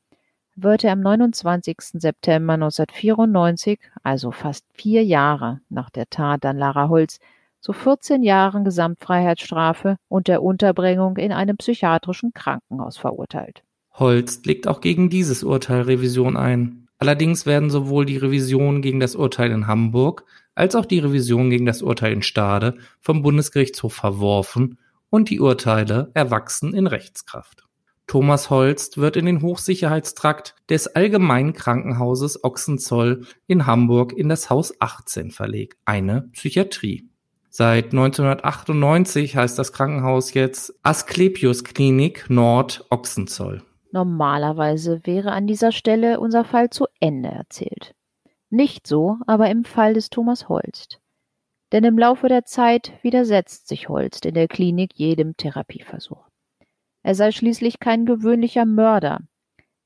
wird er am 29. September 1994, also fast 4 Jahre nach der Tat an Lara Holz, zu 14 Jahren Gesamtfreiheitsstrafe und der Unterbringung in einem psychiatrischen Krankenhaus verurteilt. Holst legt auch gegen dieses Urteil Revision ein. Allerdings werden sowohl die Revision gegen das Urteil in Hamburg als auch die Revision gegen das Urteil in Stade vom Bundesgerichtshof verworfen und die Urteile erwachsen in Rechtskraft. Thomas Holst wird in den Hochsicherheitstrakt des Allgemeinen Krankenhauses Ochsenzoll in Hamburg in das Haus 18 verlegt, eine Psychiatrie. Seit 1998 heißt das Krankenhaus jetzt Asklepios Klinik Nord Ochsenzoll. Normalerweise wäre an dieser Stelle unser Fall zu Ende erzählt. Nicht so, aber im Fall des Thomas Holst. Denn im Laufe der Zeit widersetzt sich Holst in der Klinik jedem Therapieversuch. Er sei schließlich kein gewöhnlicher Mörder.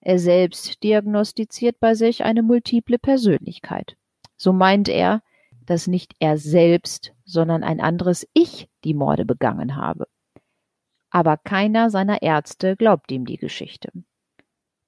Er selbst diagnostiziert bei sich eine multiple Persönlichkeit. So meint er, dass nicht er selbst, sondern ein anderes Ich die Morde begangen habe. Aber keiner seiner Ärzte glaubt ihm die Geschichte.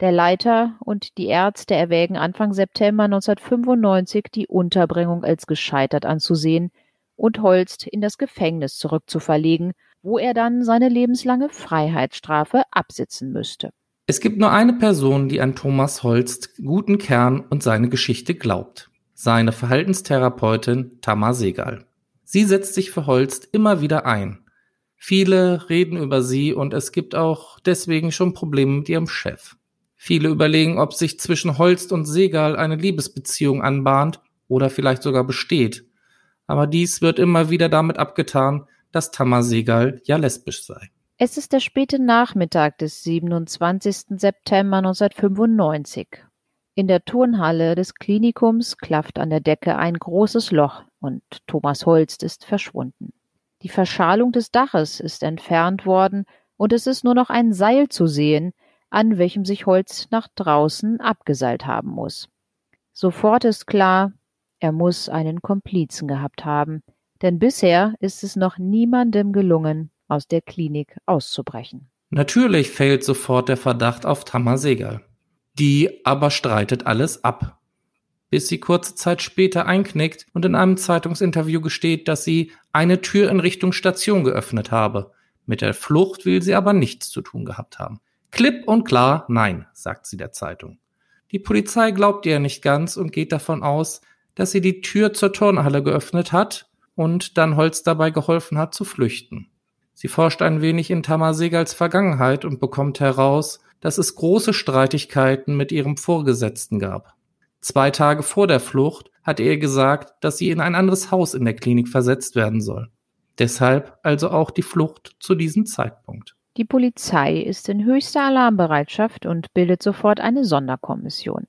Der Leiter und die Ärzte erwägen Anfang September 1995 die Unterbringung als gescheitert anzusehen und Holst in das Gefängnis zurückzuverlegen, wo er dann seine lebenslange Freiheitsstrafe absitzen müsste. Es gibt nur eine Person, die an Thomas Holst guten Kern und seine Geschichte glaubt: seine Verhaltenstherapeutin Tamar Segal. Sie setzt sich für Holst immer wieder ein. Viele reden über sie und es gibt auch deswegen schon Probleme mit ihrem Chef. Viele überlegen, ob sich zwischen Holst und Segal eine Liebesbeziehung anbahnt oder vielleicht sogar besteht. Aber dies wird immer wieder damit abgetan, dass Tamar Segal ja lesbisch sei. Es ist der späte Nachmittag des 27. September 1995. In der Turnhalle des Klinikums klafft an der Decke ein großes Loch und Thomas Holst ist verschwunden. Die Verschalung des Daches ist entfernt worden und es ist nur noch ein Seil zu sehen, an welchem sich Holst nach draußen abgeseilt haben muss. Sofort ist klar, er muss einen Komplizen gehabt haben, denn bisher ist es noch niemandem gelungen, aus der Klinik auszubrechen. Natürlich fällt sofort der Verdacht auf Tamar Segal. Die aber streitet alles ab, bis sie kurze Zeit später einknickt und in einem Zeitungsinterview gesteht, dass sie eine Tür in Richtung Station geöffnet habe. Mit der Flucht will sie aber nichts zu tun gehabt haben. Klipp und klar, nein, sagt sie der Zeitung. Die Polizei glaubt ihr nicht ganz und geht davon aus, dass sie die Tür zur Turnhalle geöffnet hat und dann Holz dabei geholfen hat zu flüchten. Sie forscht ein wenig in Tamar Segals Vergangenheit und bekommt heraus, dass es große Streitigkeiten mit ihrem Vorgesetzten gab. 2 Tage vor der Flucht hat er ihr gesagt, dass sie in ein anderes Haus in der Klinik versetzt werden soll. Deshalb also auch die Flucht zu diesem Zeitpunkt. Die Polizei ist in höchster Alarmbereitschaft und bildet sofort eine Sonderkommission.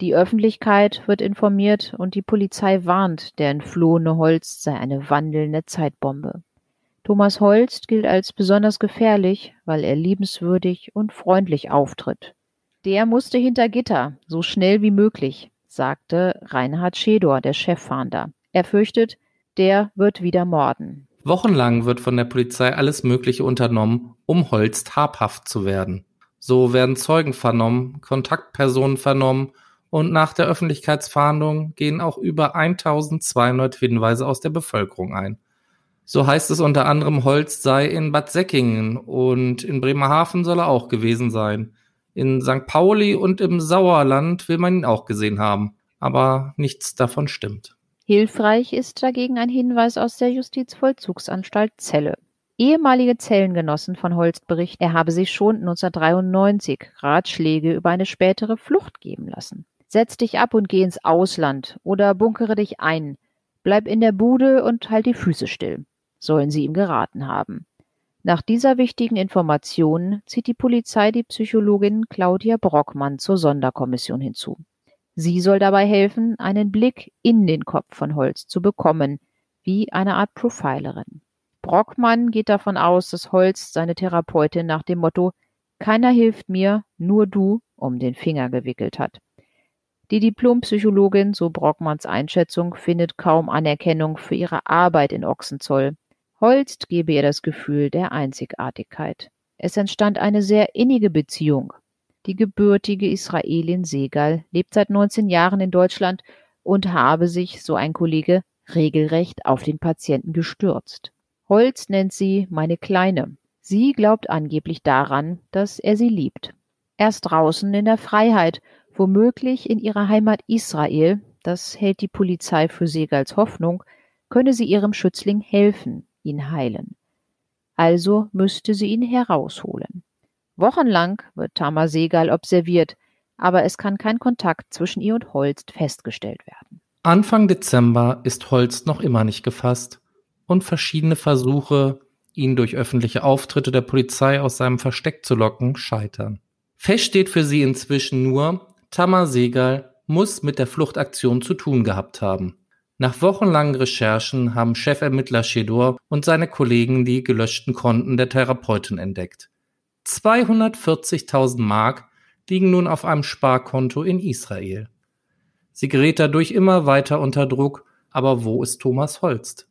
Die Öffentlichkeit wird informiert und die Polizei warnt, der entflohene Holst sei eine wandelnde Zeitbombe. Thomas Holst gilt als besonders gefährlich, weil er liebenswürdig und freundlich auftritt. Der musste hinter Gitter, so schnell wie möglich, sagte Reinhard Schedor, der Cheffahnder. Er fürchtet, der wird wieder morden. Wochenlang wird von der Polizei alles Mögliche unternommen, um Holst habhaft zu werden. So werden Zeugen vernommen, Kontaktpersonen vernommen und nach der Öffentlichkeitsfahndung gehen auch über 1200 Hinweise aus der Bevölkerung ein. So heißt es unter anderem, Holst sei in Bad Säckingen und in Bremerhaven soll er auch gewesen sein. In St. Pauli und im Sauerland will man ihn auch gesehen haben, aber nichts davon stimmt. Hilfreich ist dagegen ein Hinweis aus der Justizvollzugsanstalt Celle. Ehemalige Zellengenossen von Holst berichten, er habe sich schon 1993 Ratschläge über eine spätere Flucht geben lassen. Setz dich ab und geh ins Ausland oder bunkere dich ein. Bleib in der Bude und halt die Füße still, sollen sie ihm geraten haben. Nach dieser wichtigen Information zieht die Polizei die Psychologin Claudia Brockmann zur Sonderkommission hinzu. Sie soll dabei helfen, einen Blick in den Kopf von Holst zu bekommen, wie eine Art Profilerin. Brockmann geht davon aus, dass Holst seine Therapeutin nach dem Motto »Keiner hilft mir, nur du« um den Finger gewickelt hat. Die Diplompsychologin, so Brockmanns Einschätzung, findet kaum Anerkennung für ihre Arbeit in Ochsenzoll. Holst gebe ihr das Gefühl der Einzigartigkeit. Es entstand eine sehr innige Beziehung. Die gebürtige Israelin Segal lebt seit 19 Jahren in Deutschland und habe sich, so ein Kollege, regelrecht auf den Patienten gestürzt. Holst nennt sie meine Kleine. Sie glaubt angeblich daran, dass er sie liebt. Erst draußen in der Freiheit, womöglich in ihrer Heimat Israel, das hält die Polizei für Segals Hoffnung, könne sie ihrem Schützling helfen, ihn heilen. Also müsste sie ihn herausholen. Wochenlang wird Tamar Segal observiert, aber es kann kein Kontakt zwischen ihr und Holst festgestellt werden. Anfang Dezember ist Holst noch immer nicht gefasst und verschiedene Versuche, ihn durch öffentliche Auftritte der Polizei aus seinem Versteck zu locken, scheitern. Fest steht für sie inzwischen nur, Tamar Segal muss mit der Fluchtaktion zu tun gehabt haben. Nach wochenlangen Recherchen haben Chefermittler Schedor und seine Kollegen die gelöschten Konten der Therapeutin entdeckt. 240.000 Mark liegen nun auf einem Sparkonto in Israel. Sie gerät dadurch immer weiter unter Druck, aber wo ist Thomas Holst?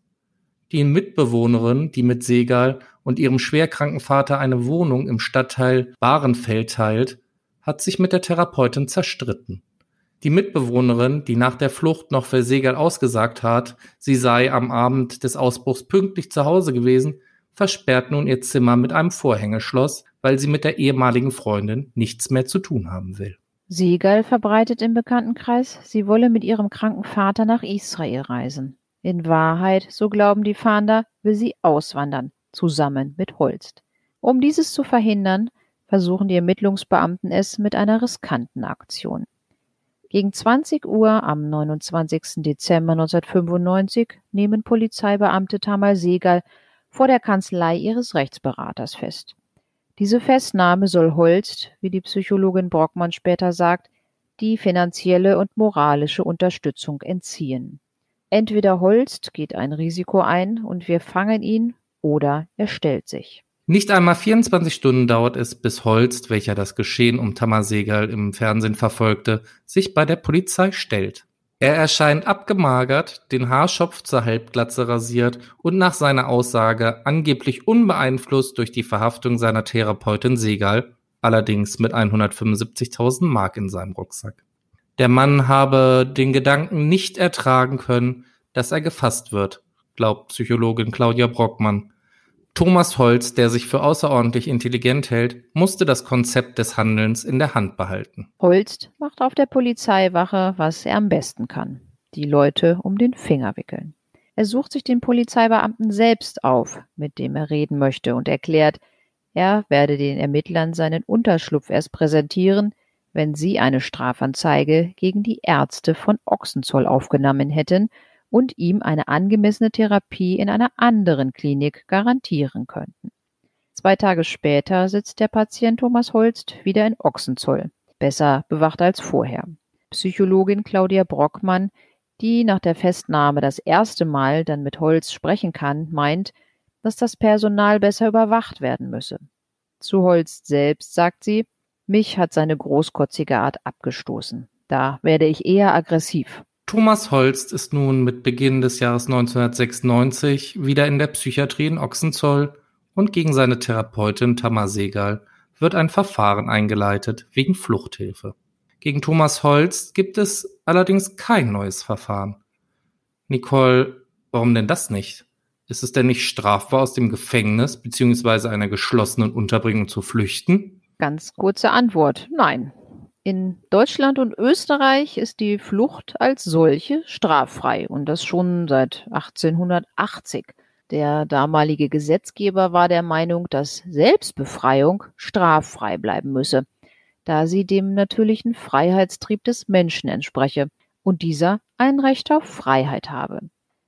Die Mitbewohnerin, die mit Segal und ihrem schwerkranken Vater eine Wohnung im Stadtteil Bahrenfeld teilt, hat sich mit der Therapeutin zerstritten. Die Mitbewohnerin, die nach der Flucht noch für Segal ausgesagt hat, sie sei am Abend des Ausbruchs pünktlich zu Hause gewesen, versperrt nun ihr Zimmer mit einem Vorhängeschloss, weil sie mit der ehemaligen Freundin nichts mehr zu tun haben will. Segal verbreitet im Bekanntenkreis, sie wolle mit ihrem kranken Vater nach Israel reisen. In Wahrheit, so glauben die Fahnder, will sie auswandern, zusammen mit Holst. Um dieses zu verhindern, versuchen die Ermittlungsbeamten es mit einer riskanten Aktion. Gegen 20 Uhr am 29. Dezember 1995 nehmen Polizeibeamte Tamar Segal vor der Kanzlei ihres Rechtsberaters fest. Diese Festnahme soll Holst, wie die Psychologin Brockmann später sagt, die finanzielle und moralische Unterstützung entziehen. Entweder Holst geht ein Risiko ein und wir fangen ihn, oder er stellt sich. Nicht einmal 24 Stunden dauert es, bis Holst, welcher das Geschehen um Tamar Segal im Fernsehen verfolgte, sich bei der Polizei stellt. Er erscheint abgemagert, den Haarschopf zur Halbglatze rasiert und nach seiner Aussage angeblich unbeeinflusst durch die Verhaftung seiner Therapeutin Segal, allerdings mit 175.000 Mark in seinem Rucksack. Der Mann habe den Gedanken nicht ertragen können, dass er gefasst wird, glaubt Psychologin Claudia Brockmann. Thomas Holst, der sich für außerordentlich intelligent hält, musste das Konzept des Handelns in der Hand behalten. Holst macht auf der Polizeiwache, was er am besten kann. Die Leute um den Finger wickeln. Er sucht sich den Polizeibeamten selbst auf, mit dem er reden möchte, und erklärt, er werde den Ermittlern seinen Unterschlupf erst präsentieren, wenn sie eine Strafanzeige gegen die Ärzte von Ochsenzoll aufgenommen hätten und ihm eine angemessene Therapie in einer anderen Klinik garantieren könnten. 2 Tage später sitzt der Patient Thomas Holst wieder in Ochsenzoll, besser bewacht als vorher. Psychologin Claudia Brockmann, die nach der Festnahme das erste Mal dann mit Holst sprechen kann, meint, dass das Personal besser überwacht werden müsse. Zu Holst selbst sagt sie, mich hat seine großkotzige Art abgestoßen. Da werde ich eher aggressiv. Thomas Holst ist nun mit Beginn des Jahres 1996 wieder in der Psychiatrie in Ochsenzoll und gegen seine Therapeutin Tamar Segal wird ein Verfahren eingeleitet wegen Fluchthilfe. Gegen Thomas Holst gibt es allerdings kein neues Verfahren. Nicole, warum denn das nicht? Ist es denn nicht strafbar, aus dem Gefängnis bzw. einer geschlossenen Unterbringung zu flüchten? Ganz kurze Antwort, nein. In Deutschland und Österreich ist die Flucht als solche straffrei und das schon seit 1880. Der damalige Gesetzgeber war der Meinung, dass Selbstbefreiung straffrei bleiben müsse, da sie dem natürlichen Freiheitstrieb des Menschen entspreche und dieser ein Recht auf Freiheit habe.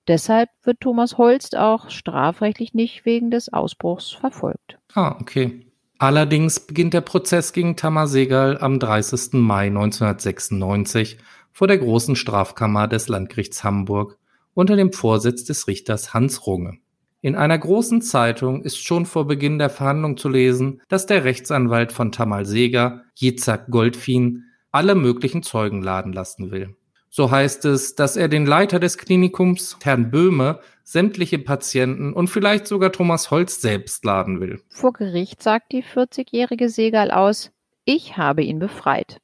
Deshalb wird Thomas Holst auch strafrechtlich nicht wegen des Ausbruchs verfolgt. Ah, okay. Allerdings beginnt der Prozess gegen Tamar Segal am 30. Mai 1996 vor der Großen Strafkammer des Landgerichts Hamburg unter dem Vorsitz des Richters Hans Runge. In einer großen Zeitung ist schon vor Beginn der Verhandlung zu lesen, dass der Rechtsanwalt von Tamar Segal, Itzchak Goldfin, alle möglichen Zeugen laden lassen will. So heißt es, dass er den Leiter des Klinikums, Herrn Böhme, sämtliche Patienten und vielleicht sogar Thomas Holst selbst laden will. Vor Gericht sagt die 40-jährige Segal aus, ich habe ihn befreit.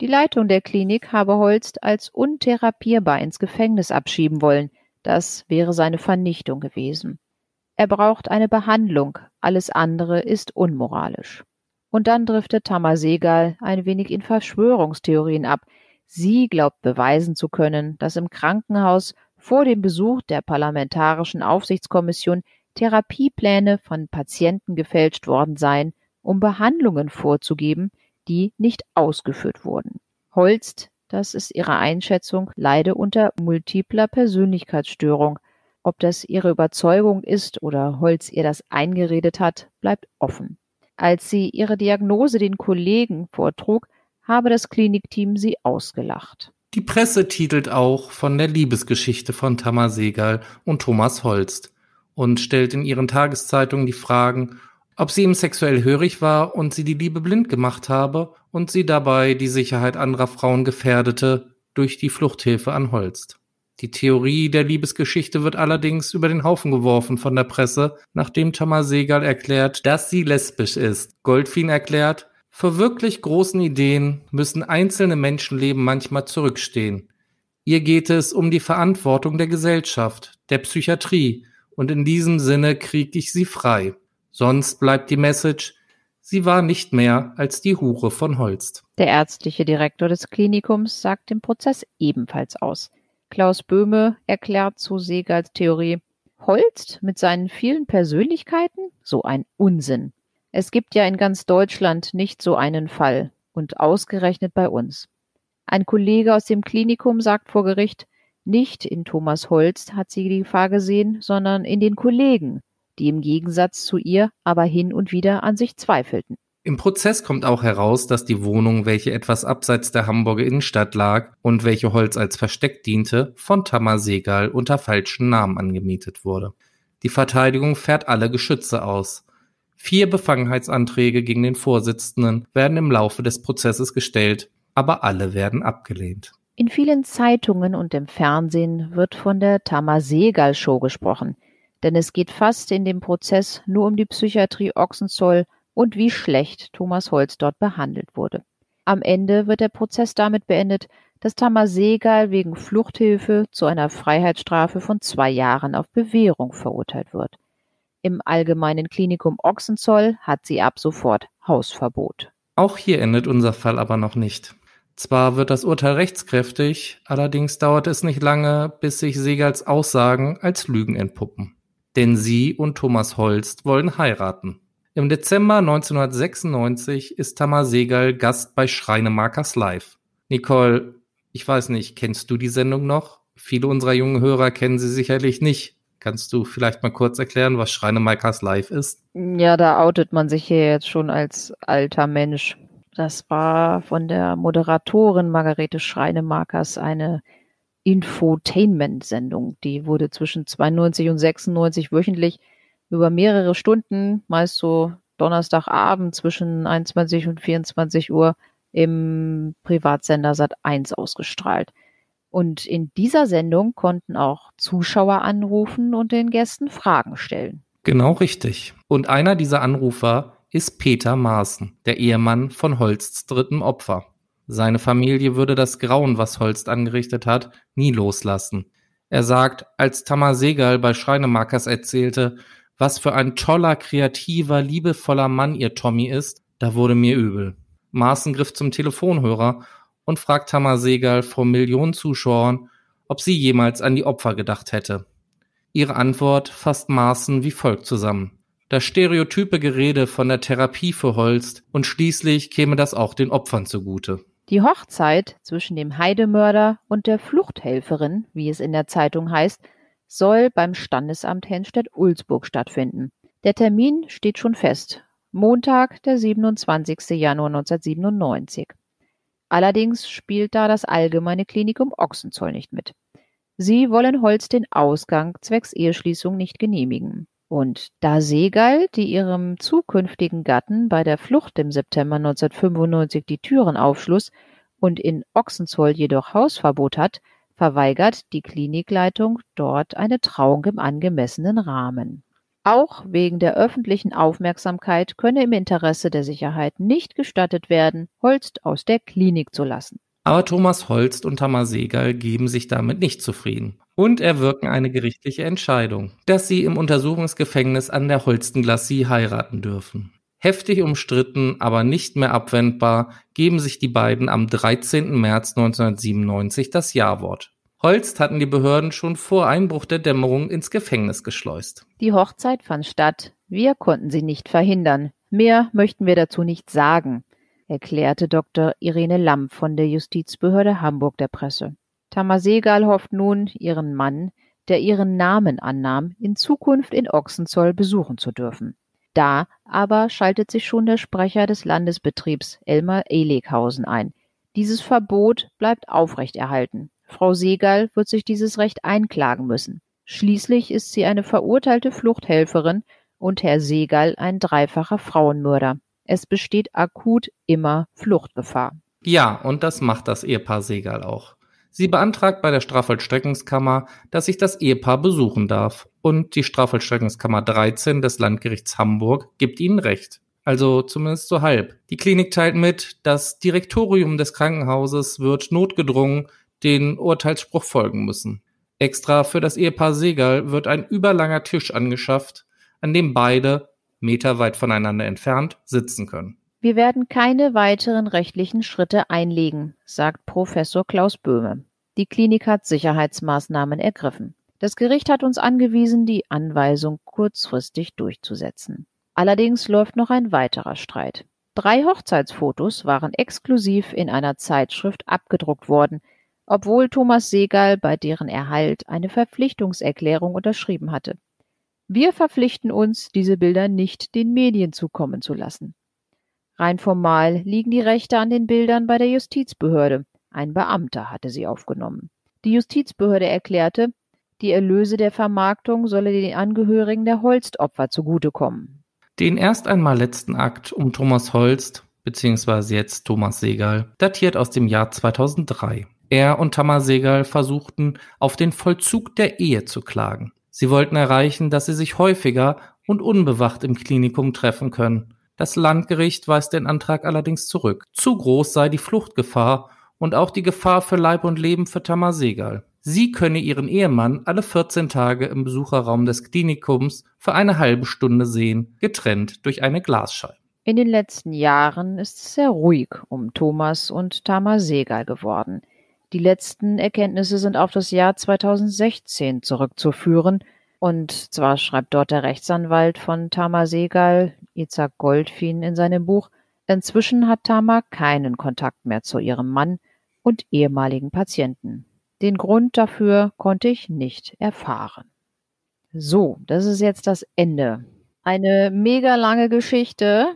Die Leitung der Klinik habe Holst als untherapierbar ins Gefängnis abschieben wollen. Das wäre seine Vernichtung gewesen. Er braucht eine Behandlung, alles andere ist unmoralisch. Und dann driftet Tamar Segal ein wenig in Verschwörungstheorien ab. Sie glaubt beweisen zu können, dass im Krankenhaus vor dem Besuch der Parlamentarischen Aufsichtskommission Therapiepläne von Patienten gefälscht worden seien, um Behandlungen vorzugeben, die nicht ausgeführt wurden. Holst, das ist ihre Einschätzung, leide unter multipler Persönlichkeitsstörung. Ob das ihre Überzeugung ist oder Holst ihr das eingeredet hat, bleibt offen. Als sie ihre Diagnose den Kollegen vortrug, habe das Klinikteam sie ausgelacht. Die Presse titelt auch von der Liebesgeschichte von Tamar Segal und Thomas Holst und stellt in ihren Tageszeitungen die Fragen, ob sie ihm sexuell hörig war und sie die Liebe blind gemacht habe und sie dabei die Sicherheit anderer Frauen gefährdete durch die Fluchthilfe an Holst. Die Theorie der Liebesgeschichte wird allerdings über den Haufen geworfen von der Presse, nachdem Tamar Segal erklärt, dass sie lesbisch ist. Goldfin erklärt, vor wirklich großen Ideen müssen einzelne Menschenleben manchmal zurückstehen. Ihr geht es um die Verantwortung der Gesellschaft, der Psychiatrie und in diesem Sinne kriege ich sie frei. Sonst bleibt die Message, sie war nicht mehr als die Hure von Holst. Der ärztliche Direktor des Klinikums sagt den Prozess ebenfalls aus. Klaus Böhme erklärt zu Segals Theorie, Holst mit seinen vielen Persönlichkeiten? So ein Unsinn. Es gibt ja in ganz Deutschland nicht so einen Fall und ausgerechnet bei uns. Ein Kollege aus dem Klinikum sagt vor Gericht, nicht in Thomas Holst hat sie die Gefahr gesehen, sondern in den Kollegen, die im Gegensatz zu ihr aber hin und wieder an sich zweifelten. Im Prozess kommt auch heraus, dass die Wohnung, welche etwas abseits der Hamburger Innenstadt lag und welche Holst als Versteck diente, von Tamar Segal unter falschen Namen angemietet wurde. Die Verteidigung fährt alle Geschütze aus. 4 Befangenheitsanträge gegen den Vorsitzenden werden im Laufe des Prozesses gestellt, aber alle werden abgelehnt. In vielen Zeitungen und im Fernsehen wird von der Tamar Segal Show gesprochen, denn es geht fast in dem Prozess nur um die Psychiatrie Ochsenzoll und wie schlecht Thomas Holst dort behandelt wurde. Am Ende wird der Prozess damit beendet, dass Tamar Segal wegen Fluchthilfe zu einer Freiheitsstrafe von 2 Jahren auf Bewährung verurteilt wird. Im Allgemeinen Klinikum Ochsenzoll hat sie ab sofort Hausverbot. Auch hier endet unser Fall aber noch nicht. Zwar wird das Urteil rechtskräftig, allerdings dauert es nicht lange, bis sich Segals Aussagen als Lügen entpuppen. Denn sie und Thomas Holst wollen heiraten. Im Dezember 1996 ist Tamar Segal Gast bei Schreinemakers Live. Nicole, ich weiß nicht, kennst du die Sendung noch? Viele unserer jungen Hörer kennen sie sicherlich nicht. Kannst du vielleicht mal kurz erklären, was Schreinemakers Live ist? Ja, da outet man sich hier jetzt schon als alter Mensch. Das war von der Moderatorin Margarete Schreinemakers eine Infotainment-Sendung. Die wurde zwischen 92 und 96 wöchentlich über mehrere Stunden, meist so Donnerstagabend zwischen 21 und 24 Uhr im Privatsender Sat.1 ausgestrahlt. Und in dieser Sendung konnten auch Zuschauer anrufen und den Gästen Fragen stellen. Genau richtig. Und einer dieser Anrufer ist Peter Maaßen, der Ehemann von Holsts drittem Opfer. Seine Familie würde das Grauen, was Holst angerichtet hat, nie loslassen. Er sagt, als Tamar Segal bei Schreinemakers erzählte, was für ein toller, kreativer, liebevoller Mann ihr Tommy ist, da wurde mir übel. Maaßen griff zum Telefonhörer und fragt Tamar Segal vor Millionen Zuschauern, ob sie jemals an die Opfer gedacht hätte. Ihre Antwort fasst Maaßen wie folgt zusammen. Das stereotype Gerede von der Therapie für Holst und schließlich käme das auch den Opfern zugute. Die Hochzeit zwischen dem Heidemörder und der Fluchthelferin, wie es in der Zeitung heißt, soll beim Standesamt Henstedt-Ulzburg stattfinden. Der Termin steht schon fest. Montag, der 27. Januar 1997. Allerdings spielt da das Allgemeine Klinikum Ochsenzoll nicht mit. Sie wollen Holst den Ausgang zwecks Eheschließung nicht genehmigen. Und da Segal, die ihrem zukünftigen Gatten bei der Flucht im September 1995 die Türen aufschloss und in Ochsenzoll jedoch Hausverbot hat, verweigert die Klinikleitung dort eine Trauung im angemessenen Rahmen. Auch wegen der öffentlichen Aufmerksamkeit könne im Interesse der Sicherheit nicht gestattet werden, Holst aus der Klinik zu lassen. Aber Thomas Holst und Tamar Segal geben sich damit nicht zufrieden und erwirken eine gerichtliche Entscheidung, dass sie im Untersuchungsgefängnis an der Holstenglassie heiraten dürfen. Heftig umstritten, aber nicht mehr abwendbar, geben sich die beiden am 13. März 1997 das Ja-Wort. Holst hatten die Behörden schon vor Einbruch der Dämmerung ins Gefängnis geschleust. Die Hochzeit fand statt. Wir konnten sie nicht verhindern. Mehr möchten wir dazu nicht sagen, erklärte Dr. Irene Lamm von der Justizbehörde Hamburg der Presse. Tamar Segal hofft nun, ihren Mann, der ihren Namen annahm, in Zukunft in Ochsenzoll besuchen zu dürfen. Da aber schaltet sich schon der Sprecher des Landesbetriebs, Elmar Ehleghausen, ein. Dieses Verbot bleibt aufrechterhalten. Frau Segal wird sich dieses Recht einklagen müssen. Schließlich ist sie eine verurteilte Fluchthelferin und Herr Segal ein dreifacher Frauenmörder. Es besteht akut immer Fluchtgefahr. Ja, und das macht das Ehepaar Segal auch. Sie beantragt bei der Strafvollstreckungskammer, dass sich das Ehepaar besuchen darf. Und die Strafvollstreckungskammer 13 des Landgerichts Hamburg gibt ihnen Recht. Also zumindest so halb. Die Klinik teilt mit, das Direktorium des Krankenhauses wird notgedrungen den Urteilsspruch folgen müssen. Extra für das Ehepaar Segal wird ein überlanger Tisch angeschafft, an dem beide, meterweit voneinander entfernt, sitzen können. Wir werden keine weiteren rechtlichen Schritte einlegen, sagt Professor Klaus Böhme. Die Klinik hat Sicherheitsmaßnahmen ergriffen. Das Gericht hat uns angewiesen, die Anweisung kurzfristig durchzusetzen. Allerdings läuft noch ein weiterer Streit. 3 Hochzeitsfotos waren exklusiv in einer Zeitschrift abgedruckt worden, obwohl Thomas Segal bei deren Erhalt eine Verpflichtungserklärung unterschrieben hatte. Wir verpflichten uns, diese Bilder nicht den Medien zukommen zu lassen. Rein formal liegen die Rechte an den Bildern bei der Justizbehörde. Ein Beamter hatte sie aufgenommen. Die Justizbehörde erklärte, die Erlöse der Vermarktung solle den Angehörigen der Holst-Opfer zugutekommen. Den erst einmal letzten Akt um Thomas Holst, beziehungsweise jetzt Thomas Segal, datiert aus dem Jahr 2003. Er und Tamar Segal versuchten, auf den Vollzug der Ehe zu klagen. Sie wollten erreichen, dass sie sich häufiger und unbewacht im Klinikum treffen können. Das Landgericht weist den Antrag allerdings zurück. Zu groß sei die Fluchtgefahr und auch die Gefahr für Leib und Leben für Tamar Segal. Sie könne ihren Ehemann alle 14 Tage im Besucherraum des Klinikums für eine halbe Stunde sehen, getrennt durch eine Glasscheibe. In den letzten Jahren ist es sehr ruhig um Thomas und Tamar Segal geworden. Die letzten Erkenntnisse sind auf das Jahr 2016 zurückzuführen. Und zwar schreibt dort der Rechtsanwalt von Tamar Segal, Itzchak Goldfin, in seinem Buch: Inzwischen hat Tamar keinen Kontakt mehr zu ihrem Mann und ehemaligen Patienten. Den Grund dafür konnte ich nicht erfahren. So, das ist jetzt das Ende. Eine mega lange Geschichte,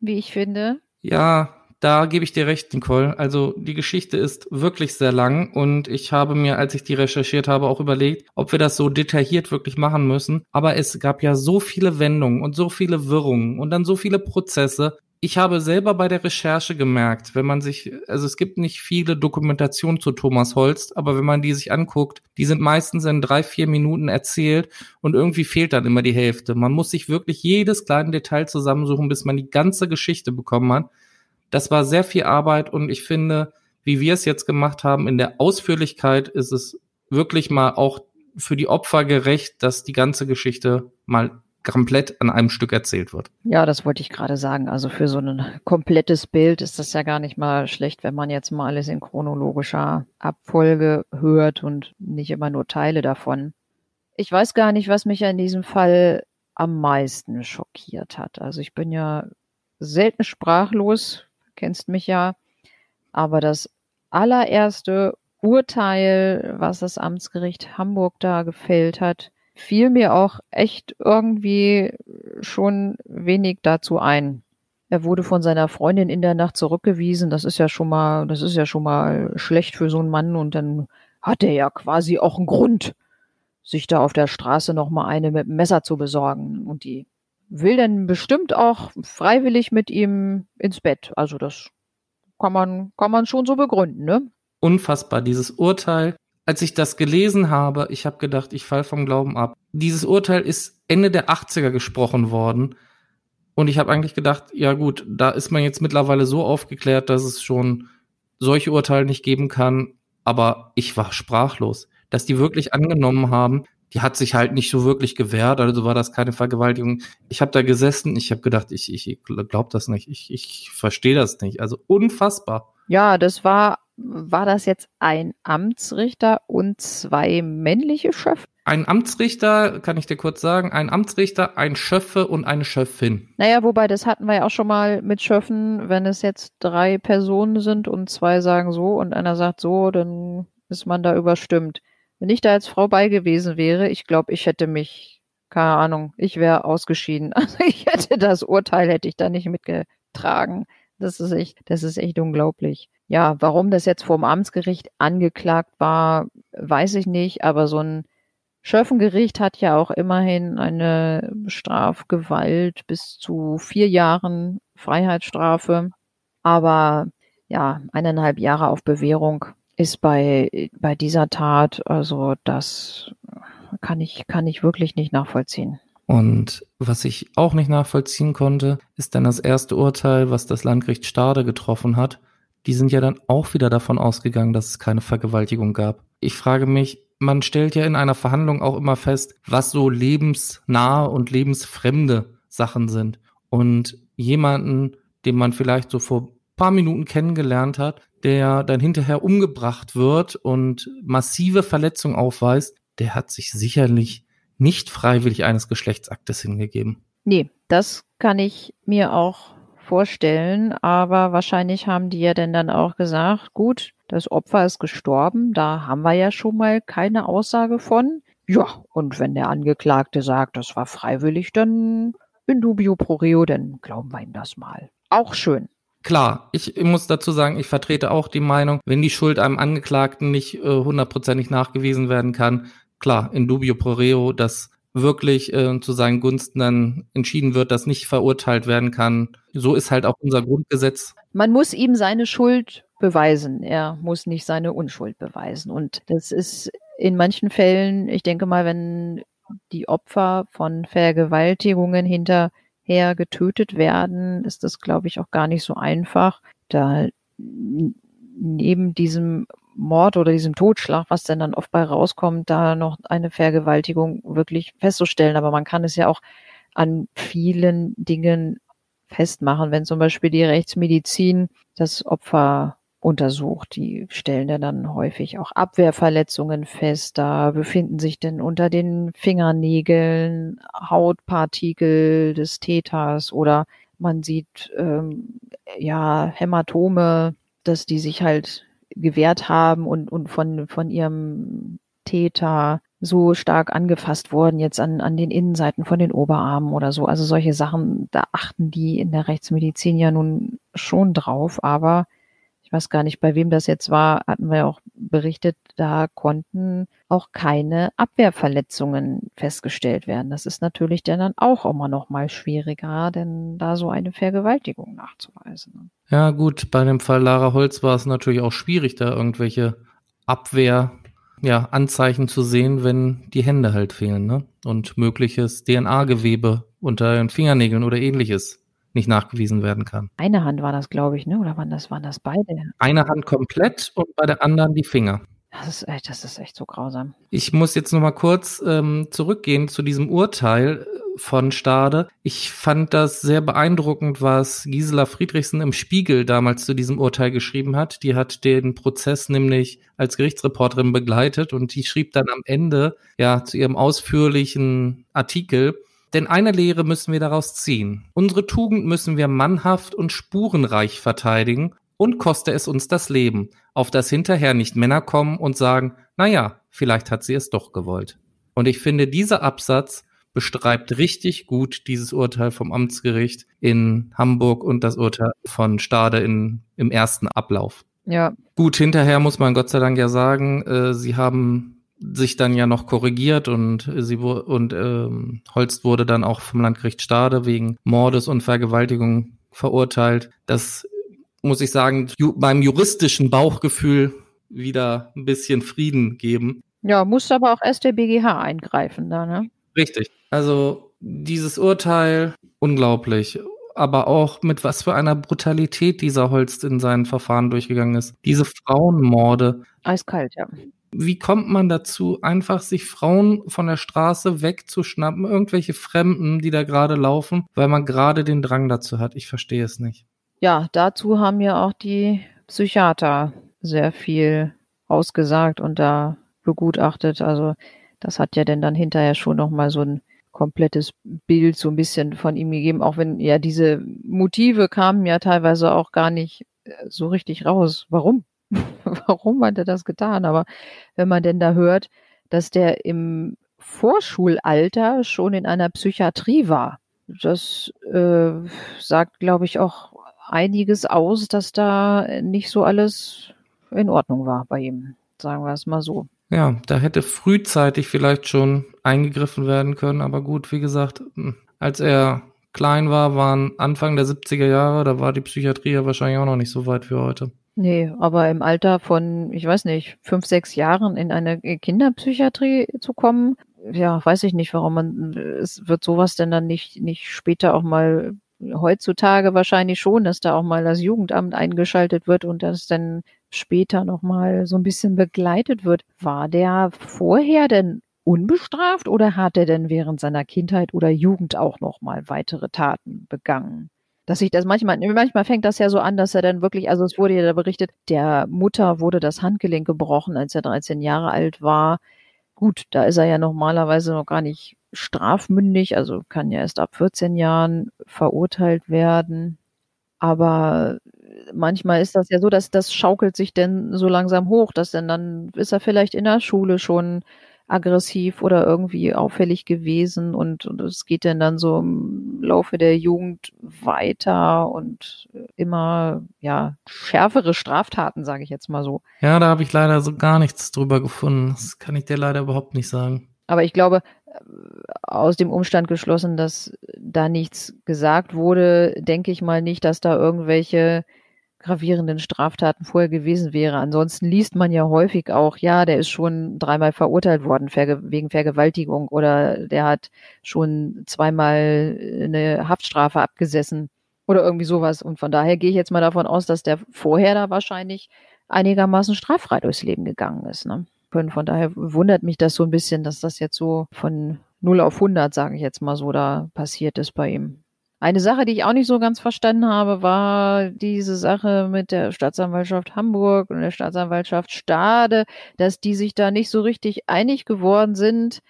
wie ich finde. Ja, da gebe ich dir recht, Nicole. Also die Geschichte ist wirklich sehr lang und ich habe mir, als ich die recherchiert habe, auch überlegt, ob wir das so detailliert wirklich machen müssen. Aber es gab ja so viele Wendungen und so viele Wirrungen und dann so viele Prozesse. Ich habe selber bei der Recherche gemerkt, wenn man sich, also es gibt nicht viele Dokumentationen zu Thomas Holst, aber wenn man die sich anguckt, die sind meistens in 3-4 Minuten erzählt und irgendwie fehlt dann immer die Hälfte. Man muss sich wirklich jedes kleine Detail zusammensuchen, bis man die ganze Geschichte bekommen hat. Das war sehr viel Arbeit und ich finde, wie wir es jetzt gemacht haben, in der Ausführlichkeit ist es wirklich mal auch für die Opfer gerecht, dass die ganze Geschichte mal komplett an einem Stück erzählt wird. Ja, das wollte ich gerade sagen. Also für so ein komplettes Bild ist das ja gar nicht mal schlecht, wenn man jetzt mal alles in chronologischer Abfolge hört und nicht immer nur Teile davon. Ich weiß gar nicht, was mich in diesem Fall am meisten schockiert hat. Also ich bin ja selten sprachlos, kennst mich ja, aber das allererste Urteil, was das Amtsgericht Hamburg da gefällt hat, fiel mir auch echt irgendwie schon wenig dazu ein. Er wurde von seiner Freundin in der Nacht zurückgewiesen. Das ist ja schon mal schlecht für so einen Mann. Und dann hat er ja quasi auch einen Grund, sich da auf der Straße nochmal eine mit dem Messer zu besorgen. Und die will dann bestimmt auch freiwillig mit ihm ins Bett. Also das kann man schon so begründen, ne? Unfassbar, dieses Urteil. Als ich das gelesen habe, ich habe gedacht, ich falle vom Glauben ab. Dieses Urteil ist Ende der 80er gesprochen worden. Und ich habe eigentlich gedacht, ja gut, da ist man jetzt mittlerweile so aufgeklärt, dass es schon solche Urteile nicht geben kann. Aber ich war sprachlos, dass die wirklich angenommen haben. Die hat sich halt nicht so wirklich gewehrt, also war das keine Vergewaltigung. Ich habe da gesessen, ich habe gedacht, ich glaube das nicht, ich verstehe das nicht. Also unfassbar. Ja, das war das jetzt ein Amtsrichter und 2 männliche Schöffe? Ein Amtsrichter, kann ich dir kurz sagen, ein Amtsrichter, ein Schöffe und eine Schöffin. Naja, wobei, das hatten wir ja auch schon mal mit Schöffen, wenn es jetzt 3 Personen sind und 2 sagen so und einer sagt so, dann ist man da überstimmt. Wenn ich da als Frau bei gewesen wäre, ich glaube, ich hätte mich, keine Ahnung, ich wäre ausgeschieden. Also ich hätte das Urteil, hätte ich da nicht mitgetragen. Das ist echt unglaublich. Ja, warum das jetzt vorm Amtsgericht angeklagt war, weiß ich nicht, aber so ein Schöffengericht hat ja auch immerhin eine Strafgewalt bis zu 4 Jahren Freiheitsstrafe, aber ja, 1,5 Jahre auf Bewährung ist bei dieser Tat, also das kann ich wirklich nicht nachvollziehen. Und was ich auch nicht nachvollziehen konnte, ist dann das erste Urteil, was das Landgericht Stade getroffen hat. Die sind ja dann auch wieder davon ausgegangen, dass es keine Vergewaltigung gab. Ich frage mich, man stellt ja in einer Verhandlung auch immer fest, was so lebensnahe und lebensfremde Sachen sind. Und jemanden, den man vielleicht so vor ein paar Minuten kennengelernt hat, der dann hinterher umgebracht wird und massive Verletzungen aufweist, der hat sich sicherlich nicht freiwillig eines Geschlechtsaktes hingegeben. Nee, das kann ich mir auch vorstellen, aber wahrscheinlich haben die ja dann auch gesagt, gut, das Opfer ist gestorben, da haben wir ja schon mal keine Aussage von. Ja, und wenn der Angeklagte sagt, das war freiwillig, dann in dubio pro reo, dann glauben wir ihm das mal. Auch schön. Klar, ich muss dazu sagen, ich vertrete auch die Meinung, wenn die Schuld einem Angeklagten nicht hundertprozentig nachgewiesen werden kann, klar, in dubio pro reo, dass wirklich zu seinen Gunsten dann entschieden wird, dass nicht verurteilt werden kann. So ist halt auch unser Grundgesetz. Man muss ihm seine Schuld beweisen. Er muss nicht seine Unschuld beweisen. Und das ist in manchen Fällen, ich denke mal, wenn die Opfer von Vergewaltigungen hinterher getötet werden, ist das, glaube ich, auch gar nicht so einfach, da neben diesem Mord oder diesem Totschlag, was denn dann oft bei rauskommt, da noch eine Vergewaltigung wirklich festzustellen. Aber man kann es ja auch an vielen Dingen festmachen, wenn zum Beispiel die Rechtsmedizin das Opfer untersucht. Die stellen ja dann häufig auch Abwehrverletzungen fest. Da befinden sich denn unter den Fingernägeln Hautpartikel des Täters oder man sieht Hämatome, dass die sich halt gewehrt haben und von ihrem Täter so stark angefasst wurden, jetzt an den Innenseiten von den Oberarmen oder so. Also solche Sachen, da achten die in der Rechtsmedizin ja nun schon drauf. Aber ich weiß gar nicht, bei wem das jetzt war, hatten wir auch berichtet, da konnten auch keine Abwehrverletzungen festgestellt werden. Das ist natürlich dann auch immer noch mal schwieriger, denn da so eine Vergewaltigung nachzuweisen. Ja gut, bei dem Fall Lara Holz war es natürlich auch schwierig, da irgendwelche Anzeichen zu sehen, wenn die Hände halt fehlen, ne? Und mögliches DNA-Gewebe unter den Fingernägeln oder ähnliches nicht nachgewiesen werden kann. Eine Hand war das, glaube ich, ne? Oder waren das beide? Eine Hand komplett und bei der anderen die Finger. Das ist echt so grausam. Ich muss jetzt nochmal kurz zurückgehen zu diesem Urteil von Stade. Ich fand das sehr beeindruckend, was Gisela Friedrichsen im Spiegel damals zu diesem Urteil geschrieben hat. Die hat den Prozess nämlich als Gerichtsreporterin begleitet und die schrieb dann am Ende zu ihrem ausführlichen Artikel: Denn eine Lehre müssen wir daraus ziehen. Unsere Tugend müssen wir mannhaft und spurenreich verteidigen und koste es uns das Leben, auf das hinterher nicht Männer kommen und sagen, naja, vielleicht hat sie es doch gewollt. Und ich finde, dieser Absatz beschreibt richtig gut dieses Urteil vom Amtsgericht in Hamburg und das Urteil von Stade im ersten Ablauf. Ja. Gut, hinterher muss man Gott sei Dank ja sagen, sie haben sich dann ja noch korrigiert und Holst wurde dann auch vom Landgericht Stade wegen Mordes und Vergewaltigung verurteilt. Das muss ich sagen, meinem juristischen Bauchgefühl wieder ein bisschen Frieden geben. Ja, musste aber auch erst der BGH eingreifen da, ne? Richtig. Also dieses Urteil, unglaublich, aber auch mit was für einer Brutalität dieser Holst in seinen Verfahren durchgegangen ist. Diese Frauenmorde. Eiskalt, ja. Wie kommt man dazu, einfach sich Frauen von der Straße wegzuschnappen, irgendwelche Fremden, die da gerade laufen, weil man gerade den Drang dazu hat? Ich verstehe es nicht. Ja, dazu haben ja auch die Psychiater sehr viel ausgesagt und da begutachtet, also das hat ja dann hinterher schon nochmal so ein komplettes Bild so ein bisschen von ihm gegeben, auch wenn ja diese Motive kamen ja teilweise auch gar nicht so richtig raus. Warum? Warum hat er das getan? Aber wenn man denn da hört, dass der im Vorschulalter schon in einer Psychiatrie war, das sagt, glaube ich, auch einiges aus, dass da nicht so alles in Ordnung war bei ihm. Sagen wir es mal so. Ja, da hätte frühzeitig vielleicht schon eingegriffen werden können, aber gut, wie gesagt, als er klein war, waren Anfang der 70er Jahre, da war die Psychiatrie ja wahrscheinlich auch noch nicht so weit wie heute. Nee, aber im Alter von, 5, 6 Jahren in eine Kinderpsychiatrie zu kommen, ja, weiß ich nicht, warum es wird sowas denn dann nicht später auch mal, heutzutage wahrscheinlich schon, dass da auch mal das Jugendamt eingeschaltet wird und das dann später nochmal so ein bisschen begleitet wird. War der vorher denn unbestraft oder hat er denn während seiner Kindheit oder Jugend auch nochmal weitere Taten begangen? Dass sich das manchmal fängt das ja so an, dass er dann wirklich, also es wurde ja da berichtet, der Mutter wurde das Handgelenk gebrochen, als er 13 Jahre alt war. Gut, da ist er ja normalerweise noch gar nicht strafmündig, also kann ja erst ab 14 Jahren verurteilt werden. Aber manchmal ist das ja so, dass das schaukelt sich denn so langsam hoch, dass dann ist er vielleicht in der Schule schon aggressiv oder irgendwie auffällig gewesen und es geht dann so im Laufe der Jugend weiter und immer, schärfere Straftaten, sage ich jetzt mal so. Ja, da habe ich leider so gar nichts drüber gefunden. Das kann ich dir leider überhaupt nicht sagen. Aber ich glaube, aus dem Umstand geschlossen, dass da nichts gesagt wurde, denke ich mal nicht, dass da irgendwelche gravierenden Straftaten vorher gewesen wäre. Ansonsten liest man ja häufig auch, ja, der ist schon dreimal verurteilt worden wegen Vergewaltigung oder der hat schon zweimal eine Haftstrafe abgesessen oder irgendwie sowas. Und von daher gehe ich jetzt mal davon aus, dass der vorher da wahrscheinlich einigermaßen straffrei durchs Leben gegangen ist. Ne? Von daher wundert mich das so ein bisschen, dass das jetzt so von 0 auf 100, sage ich jetzt mal so, da passiert ist bei ihm. Eine Sache, die ich auch nicht so ganz verstanden habe, war diese Sache mit der Staatsanwaltschaft Hamburg und der Staatsanwaltschaft Stade, dass die sich da nicht so richtig einig geworden sind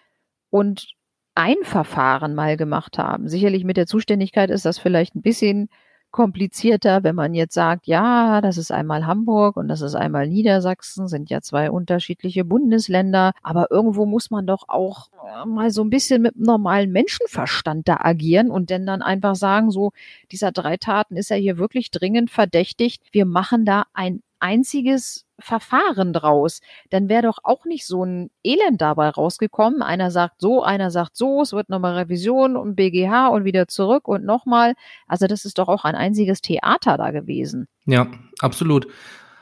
und ein Verfahren mal gemacht haben. Sicherlich mit der Zuständigkeit ist das vielleicht ein bisschen komplizierter, wenn man jetzt sagt, ja, das ist einmal Hamburg und das ist einmal Niedersachsen, sind ja zwei unterschiedliche Bundesländer, aber irgendwo muss man doch auch mal so ein bisschen mit normalem Menschenverstand da agieren und dann einfach sagen, so, dieser 3 Taten ist ja hier wirklich dringend verdächtigt, wir machen da ein einziges Verfahren draus, dann wäre doch auch nicht so ein Elend dabei rausgekommen. Einer sagt so, es wird nochmal Revision und BGH und wieder zurück und nochmal. Also das ist doch auch ein einziges Theater da gewesen. Ja, absolut.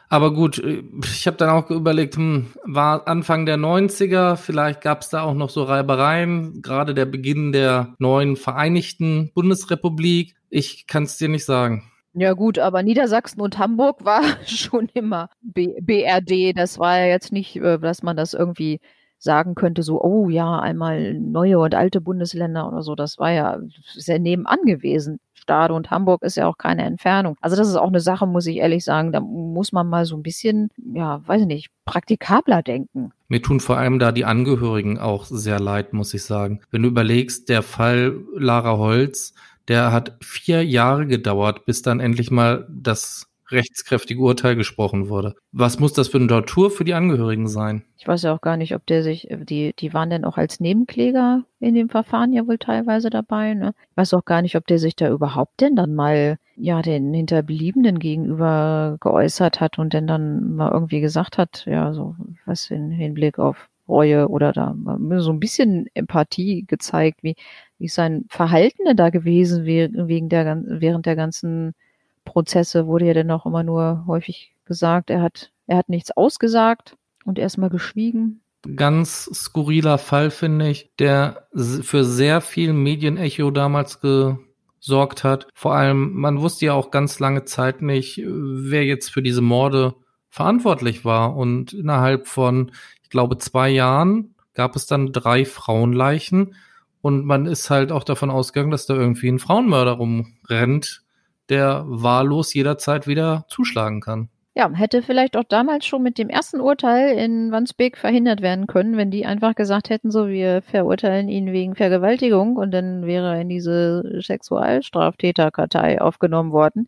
Aber gut, ich habe dann auch überlegt, war Anfang der 90er, vielleicht gab es da auch noch so Reibereien, gerade der Beginn der neuen Vereinigten Bundesrepublik. Ich kann es dir nicht sagen. Ja gut, aber Niedersachsen und Hamburg war schon immer BRD. Das war ja jetzt nicht, dass man das irgendwie sagen könnte, so, oh ja, einmal neue und alte Bundesländer oder so. Das war ja sehr nebenan gewesen. Stade und Hamburg ist ja auch keine Entfernung. Also das ist auch eine Sache, muss ich ehrlich sagen, da muss man mal so ein bisschen, ja, weiß ich nicht, praktikabler denken. Mir tun vor allem da die Angehörigen auch sehr leid, muss ich sagen. Wenn du überlegst, der Fall Lara Holz, der hat 4 Jahre gedauert, bis dann endlich mal das rechtskräftige Urteil gesprochen wurde. Was muss das für eine Tortur für die Angehörigen sein? Ich weiß ja auch gar nicht, ob der sich, die waren denn auch als Nebenkläger in dem Verfahren ja wohl teilweise dabei, ne? Ich weiß auch gar nicht, ob der sich da überhaupt denn dann mal, ja, den Hinterbliebenen gegenüber geäußert hat und denn dann mal irgendwie gesagt hat, ja, so, was in Hinblick auf Reue oder da so ein bisschen Empathie gezeigt, wie sein Verhalten da gewesen wäre während der ganzen Prozesse, wurde ja dann auch immer nur häufig gesagt, er hat nichts ausgesagt und erstmal geschwiegen. Ganz skurriler Fall, finde ich, der für sehr viel Medienecho damals gesorgt hat. Vor allem, man wusste ja auch ganz lange Zeit nicht, wer jetzt für diese Morde verantwortlich war. Und innerhalb von, ich glaube, 2 Jahren gab es dann 3 Frauenleichen. Und man ist halt auch davon ausgegangen, dass da irgendwie ein Frauenmörder rumrennt, der wahllos jederzeit wieder zuschlagen kann. Ja, hätte vielleicht auch damals schon mit dem ersten Urteil in Wandsbek verhindert werden können, wenn die einfach gesagt hätten, so, wir verurteilen ihn wegen Vergewaltigung und dann wäre er in diese Sexualstraftäterkartei aufgenommen worden.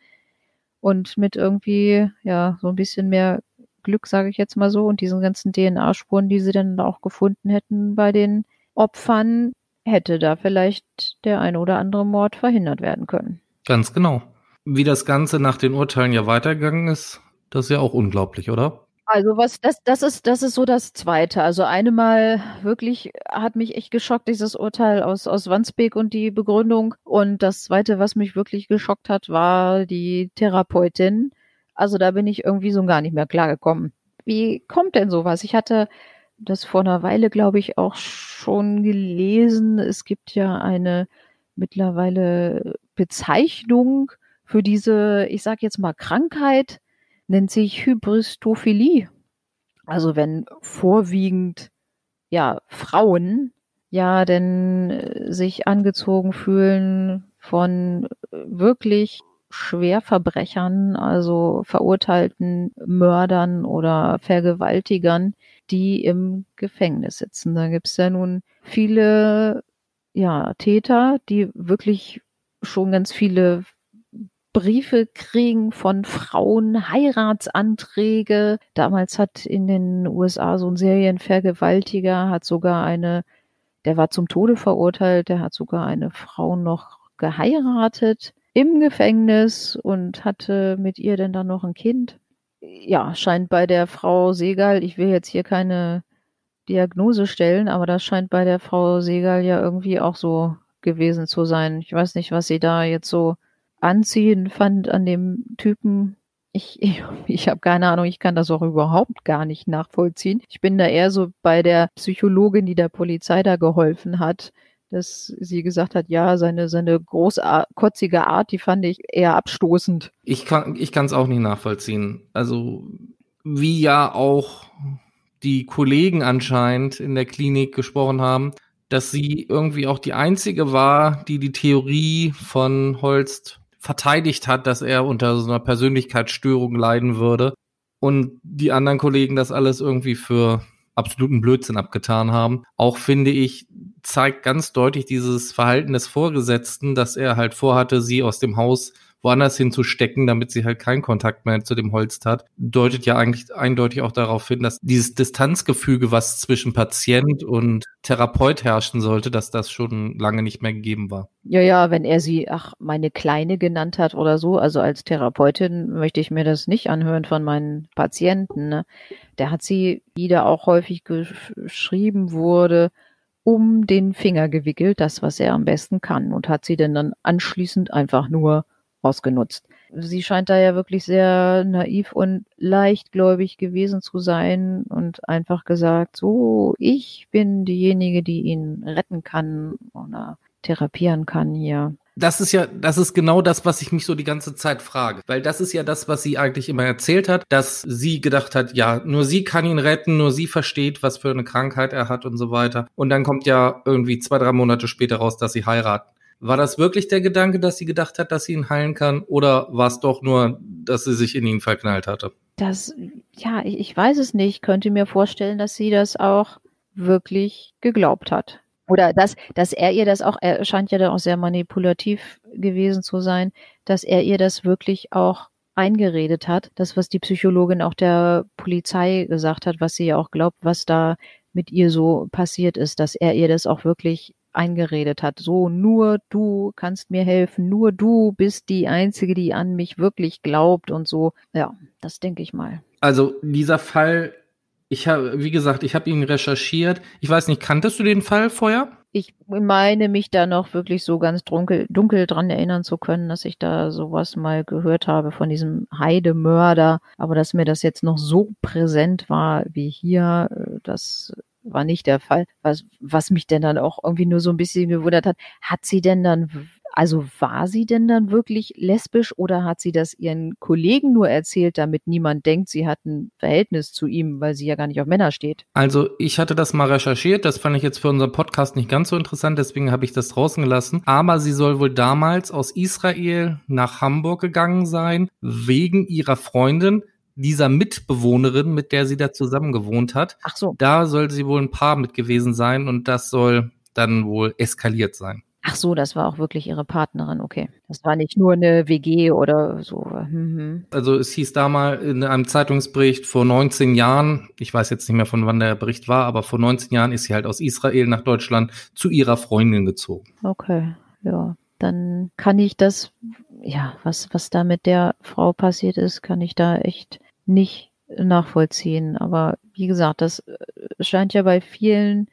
Und mit irgendwie, ja, so ein bisschen mehr Glück, sage ich jetzt mal so, und diesen ganzen DNA-Spuren, die sie dann auch gefunden hätten bei den Opfern, hätte da vielleicht der eine oder andere Mord verhindert werden können. Ganz genau. Wie das Ganze nach den Urteilen ja weitergegangen ist, das ist ja auch unglaublich, oder? Also was, das ist so das Zweite. Also einmal wirklich hat mich echt geschockt, dieses Urteil aus Wandsbek und die Begründung. Und das Zweite, was mich wirklich geschockt hat, war die Therapeutin. Also da bin ich irgendwie so gar nicht mehr klargekommen. Wie kommt denn sowas? Ich hatte das vor einer Weile, glaube ich, auch schon gelesen. Es gibt ja eine mittlerweile Bezeichnung für diese, ich sage jetzt mal, Krankheit, nennt sich Hybristophilie. Also wenn vorwiegend ja Frauen ja denn sich angezogen fühlen von wirklich Schwerverbrechern, also verurteilten Mördern oder Vergewaltigern, die im Gefängnis sitzen. Da gibt es ja nun viele ja, Täter, die wirklich schon ganz viele Briefe kriegen von Frauen, Heiratsanträge. Damals hat in den USA so ein Serienvergewaltiger, der war zum Tode verurteilt, der hat sogar eine Frau noch geheiratet im Gefängnis und hatte mit ihr denn dann noch ein Kind. Ja, scheint bei der Frau Segal, ich will jetzt hier keine Diagnose stellen, aber das scheint bei der Frau Segal ja irgendwie auch so gewesen zu sein. Ich weiß nicht, was sie da jetzt so anziehend fand an dem Typen. Ich habe keine Ahnung, ich kann das auch überhaupt gar nicht nachvollziehen. Ich bin da eher so bei der Psychologin, die der Polizei da geholfen hat, dass sie gesagt hat, ja, seine großkotzige Art, die fand ich eher abstoßend. Ich kann's auch nicht nachvollziehen. Also wie ja auch die Kollegen anscheinend in der Klinik gesprochen haben, dass sie irgendwie auch die einzige war, die die Theorie von Holst verteidigt hat, dass er unter so einer Persönlichkeitsstörung leiden würde und die anderen Kollegen das alles irgendwie für absoluten Blödsinn abgetan haben. Auch, finde ich, zeigt ganz deutlich dieses Verhalten des Vorgesetzten, dass er halt vorhatte, sie aus dem Haus woanders hinzustecken, damit sie halt keinen Kontakt mehr zu dem Holst hat, deutet ja eigentlich eindeutig auch darauf hin, dass dieses Distanzgefüge, was zwischen Patient und Therapeut herrschen sollte, dass das schon lange nicht mehr gegeben war. Ja, wenn er sie, meine Kleine genannt hat oder so, also als Therapeutin möchte ich mir das nicht anhören von meinen Patienten, ne? Da hat sie, wie da auch häufig geschrieben wurde, um den Finger gewickelt, das, was er am besten kann, und hat sie denn dann anschließend einfach nur ausgenutzt. Sie scheint da ja wirklich sehr naiv und leichtgläubig gewesen zu sein und einfach gesagt, so, ich bin diejenige, die ihn retten kann oder therapieren kann hier. Das ist genau das, was ich mich so die ganze Zeit frage. Weil das ist ja das, was sie eigentlich immer erzählt hat, dass sie gedacht hat, ja, nur sie kann ihn retten, nur sie versteht, was für eine Krankheit er hat und so weiter. Und dann kommt ja irgendwie 2-3 Monate später raus, dass sie heiraten. War das wirklich der Gedanke, dass sie gedacht hat, dass sie ihn heilen kann? Oder war es doch nur, dass sie sich in ihn verknallt hatte? Ich weiß es nicht. Ich könnte mir vorstellen, dass sie das auch wirklich geglaubt hat. Oder dass er ihr das auch, er scheint ja dann auch sehr manipulativ gewesen zu sein, dass er ihr das wirklich auch eingeredet hat. Das, was die Psychologin auch der Polizei gesagt hat, was sie ja auch glaubt, was da mit ihr so passiert ist, dass er ihr das auch wirklich eingeredet hat. So, nur du kannst mir helfen, nur du bist die Einzige, die an mich wirklich glaubt und so. Ja, das denke ich mal. Also dieser Fall, ich habe ihn recherchiert. Ich weiß nicht, kanntest du den Fall vorher? Ich meine mich da noch wirklich so ganz dunkel dran erinnern zu können, dass ich da sowas mal gehört habe von diesem Heidemörder. Aber dass mir das jetzt noch so präsent war wie hier, das war nicht der Fall. Was mich denn dann auch irgendwie nur so ein bisschen gewundert hat, war sie denn dann wirklich lesbisch oder hat sie das ihren Kollegen nur erzählt, damit niemand denkt, sie hat ein Verhältnis zu ihm, weil sie ja gar nicht auf Männer steht? Also ich hatte das mal recherchiert, das fand ich jetzt für unseren Podcast nicht ganz so interessant, deswegen habe ich das draußen gelassen. Aber sie soll wohl damals aus Israel nach Hamburg gegangen sein, wegen ihrer Freundin, dieser Mitbewohnerin, mit der sie da zusammen gewohnt hat. Ach so. Da soll sie wohl ein Paar mit gewesen sein und das soll dann wohl eskaliert sein. Ach so, das war auch wirklich ihre Partnerin, okay. Das war nicht nur eine WG oder so. Mhm. Also es hieß da mal in einem Zeitungsbericht vor 19 Jahren, ich weiß jetzt nicht mehr, von wann der Bericht war, aber vor 19 Jahren ist sie halt aus Israel nach Deutschland zu ihrer Freundin gezogen. Okay, ja. Dann kann ich das, ja, was da mit der Frau passiert ist, kann ich da echt nicht nachvollziehen. Aber wie gesagt, das scheint ja bei vielen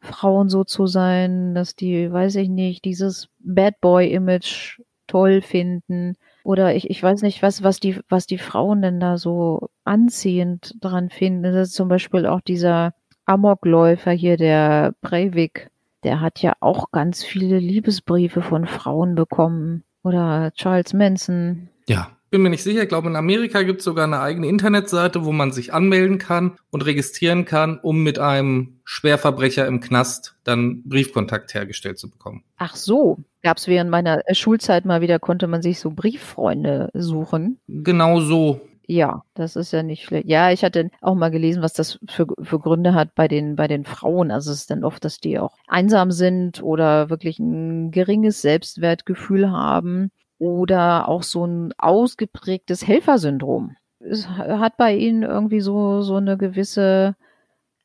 Frauen so zu sein, dass die, weiß ich nicht, dieses Bad Boy-Image toll finden. Oder ich weiß nicht, was die Frauen denn da so anziehend dran finden. Das ist zum Beispiel auch dieser Amokläufer hier, der Breivik. Der hat ja auch ganz viele Liebesbriefe von Frauen bekommen. Oder Charles Manson. Ja, bin mir nicht sicher. Ich glaube, in Amerika gibt es sogar eine eigene Internetseite, wo man sich anmelden kann und registrieren kann, um mit einem Schwerverbrecher im Knast dann Briefkontakt hergestellt zu bekommen. Ach so, gab es während meiner Schulzeit mal wieder, konnte man sich so Brieffreunde suchen. Genau so. Ja, das ist ja nicht schlecht. Ja, ich hatte auch mal gelesen, was das für Gründe hat bei den Frauen. Also es ist dann oft, dass die auch einsam sind oder wirklich ein geringes Selbstwertgefühl haben oder auch so ein ausgeprägtes Helfersyndrom. Es hat bei ihnen irgendwie so eine gewisse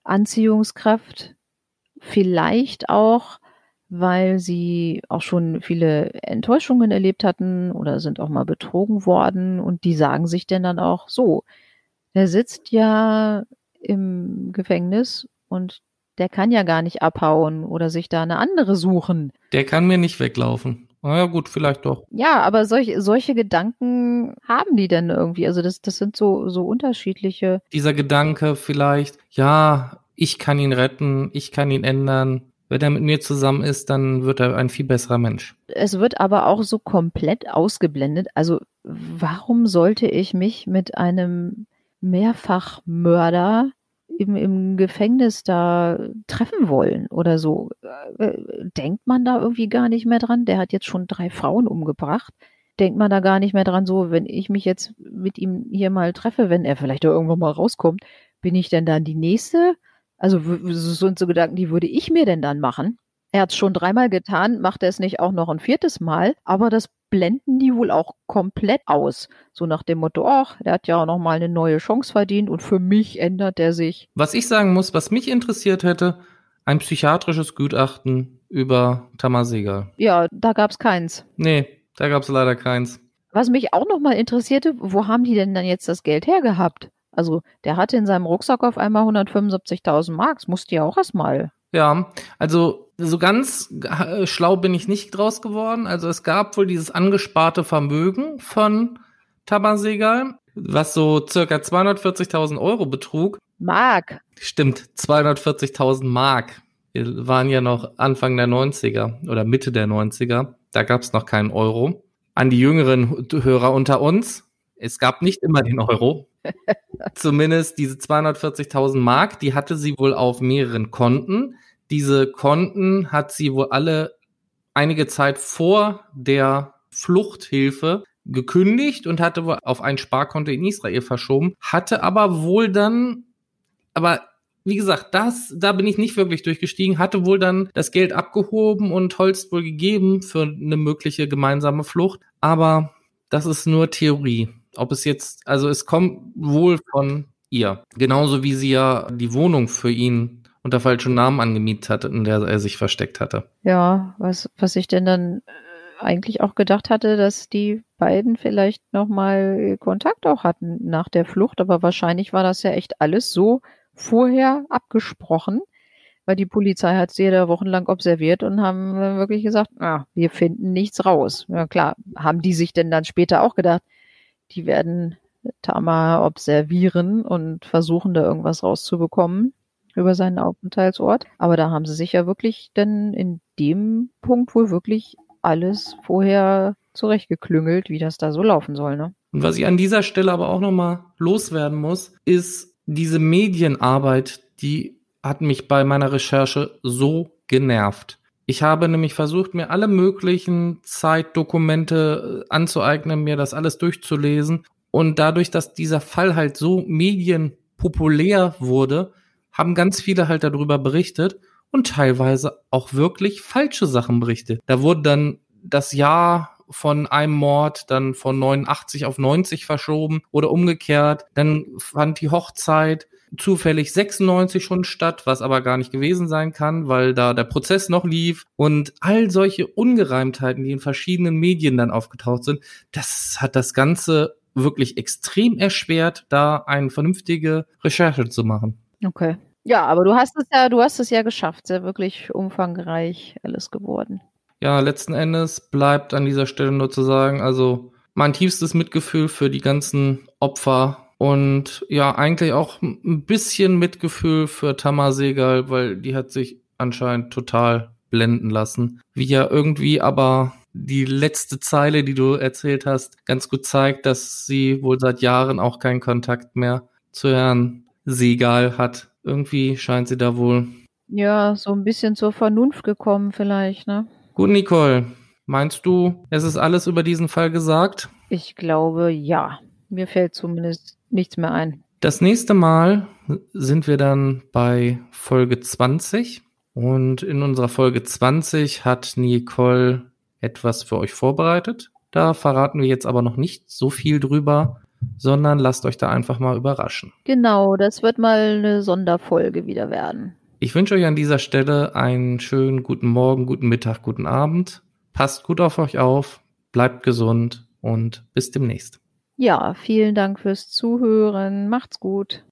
Anziehungskraft. Vielleicht auch, weil sie auch schon viele Enttäuschungen erlebt hatten oder sind auch mal betrogen worden. Und die sagen sich denn dann auch so, der sitzt ja im Gefängnis und der kann ja gar nicht abhauen oder sich da eine andere suchen. Der kann mir nicht weglaufen. Naja, gut, vielleicht doch. Ja, aber solche Gedanken haben die denn irgendwie? Also das sind so unterschiedliche. Dieser Gedanke vielleicht, ja, ich kann ihn retten, ich kann ihn ändern. Wenn er mit mir zusammen ist, dann wird er ein viel besserer Mensch. Es wird aber auch so komplett ausgeblendet. Also warum sollte ich mich mit einem Mehrfachmörder im Gefängnis da treffen wollen oder so? Denkt man da irgendwie gar nicht mehr dran? Der hat jetzt schon 3 Frauen umgebracht. Denkt man da gar nicht mehr dran, so, wenn ich mich jetzt mit ihm hier mal treffe, wenn er vielleicht da irgendwann mal rauskommt, bin ich denn dann die Nächste? Also das sind so Gedanken, die würde ich mir denn dann machen. Er hat es schon 3-mal getan, macht er es nicht auch noch ein 4. Mal, aber das blenden die wohl auch komplett aus. So nach dem Motto, ach, der hat ja auch nochmal eine neue Chance verdient und für mich ändert er sich. Was ich sagen muss, was mich interessiert hätte, ein psychiatrisches Gutachten über Tamar Segal. Ja, da gab's keins. Nee, da gab's leider keins. Was mich auch nochmal interessierte, wo haben die denn dann jetzt das Geld hergehabt? Also der hatte in seinem Rucksack auf einmal 175.000 Mark, das musste ja auch erstmal. Ja, also so ganz schlau bin ich nicht draus geworden. Also es gab wohl dieses angesparte Vermögen von Tamar Segal, was so circa 240.000 Euro betrug. Mark. Stimmt, 240.000 Mark. Wir waren ja noch Anfang der 90er oder Mitte der 90er. Da gab es noch keinen Euro. An die jüngeren Hörer unter uns, es gab nicht immer den Euro. Zumindest diese 240.000 Mark, die hatte sie wohl auf mehreren Konten. Diese Konten hat sie wohl alle einige Zeit vor der Fluchthilfe gekündigt und hatte wohl auf ein Sparkonto in Israel verschoben, hatte aber wohl dann, aber wie gesagt, da bin ich nicht wirklich durchgestiegen, hatte wohl dann das Geld abgehoben und Holst wohl gegeben für eine mögliche gemeinsame Flucht. Aber das ist nur Theorie. Ob es jetzt, also es kommt wohl von ihr. Genauso wie sie ja die Wohnung für ihn unter falschem Namen angemietet hatte, in der er sich versteckt hatte. Ja, was ich denn dann eigentlich auch gedacht hatte, dass die beiden vielleicht nochmal Kontakt auch hatten nach der Flucht. Aber wahrscheinlich war das ja echt alles so vorher abgesprochen, weil die Polizei hat sie da wochenlang observiert und haben wirklich gesagt, wir finden nichts raus. Ja klar, haben die sich denn dann später auch gedacht, die werden Tamar observieren und versuchen, da irgendwas rauszubekommen über seinen Aufenthaltsort. Aber da haben sie sich ja wirklich dann in dem Punkt wohl wirklich alles vorher zurechtgeklüngelt, wie das da so laufen soll, ne? Und was ich an dieser Stelle aber auch nochmal loswerden muss, ist diese Medienarbeit, die hat mich bei meiner Recherche so genervt. Ich habe nämlich versucht, mir alle möglichen Zeitdokumente anzueignen, mir das alles durchzulesen. Und dadurch, dass dieser Fall halt so medienpopulär wurde, haben ganz viele halt darüber berichtet und teilweise auch wirklich falsche Sachen berichtet. Da wurde dann das Jahr von einem Mord dann von 89 auf 90 verschoben oder umgekehrt. Dann fand die Hochzeit zufällig 96 schon statt, was aber gar nicht gewesen sein kann, weil da der Prozess noch lief und all solche Ungereimtheiten, die in verschiedenen Medien dann aufgetaucht sind, das hat das Ganze wirklich extrem erschwert, da eine vernünftige Recherche zu machen. Okay. Ja, aber du hast es ja geschafft, sehr wirklich umfangreich alles geworden. Ja, letzten Endes bleibt an dieser Stelle nur zu sagen, also mein tiefstes Mitgefühl für die ganzen Opfer. Und ja, eigentlich auch ein bisschen Mitgefühl für Tamar Segal, weil die hat sich anscheinend total blenden lassen. Wie ja irgendwie aber die letzte Zeile, die du erzählt hast, ganz gut zeigt, dass sie wohl seit Jahren auch keinen Kontakt mehr zu Herrn Segal hat. Irgendwie scheint sie da wohl... Ja, so ein bisschen zur Vernunft gekommen vielleicht, ne? Gut, Nicole, meinst du, es ist alles über diesen Fall gesagt? Ich glaube, ja. Mir fällt zumindest nichts mehr ein. Das nächste Mal sind wir dann bei Folge 20. Und in unserer Folge 20 hat Nicole etwas für euch vorbereitet. Da verraten wir jetzt aber noch nicht so viel drüber, sondern lasst euch da einfach mal überraschen. Genau, das wird mal eine Sonderfolge wieder werden. Ich wünsche euch an dieser Stelle einen schönen guten Morgen, guten Mittag, guten Abend. Passt gut auf euch auf, bleibt gesund und bis demnächst. Ja, vielen Dank fürs Zuhören. Macht's gut.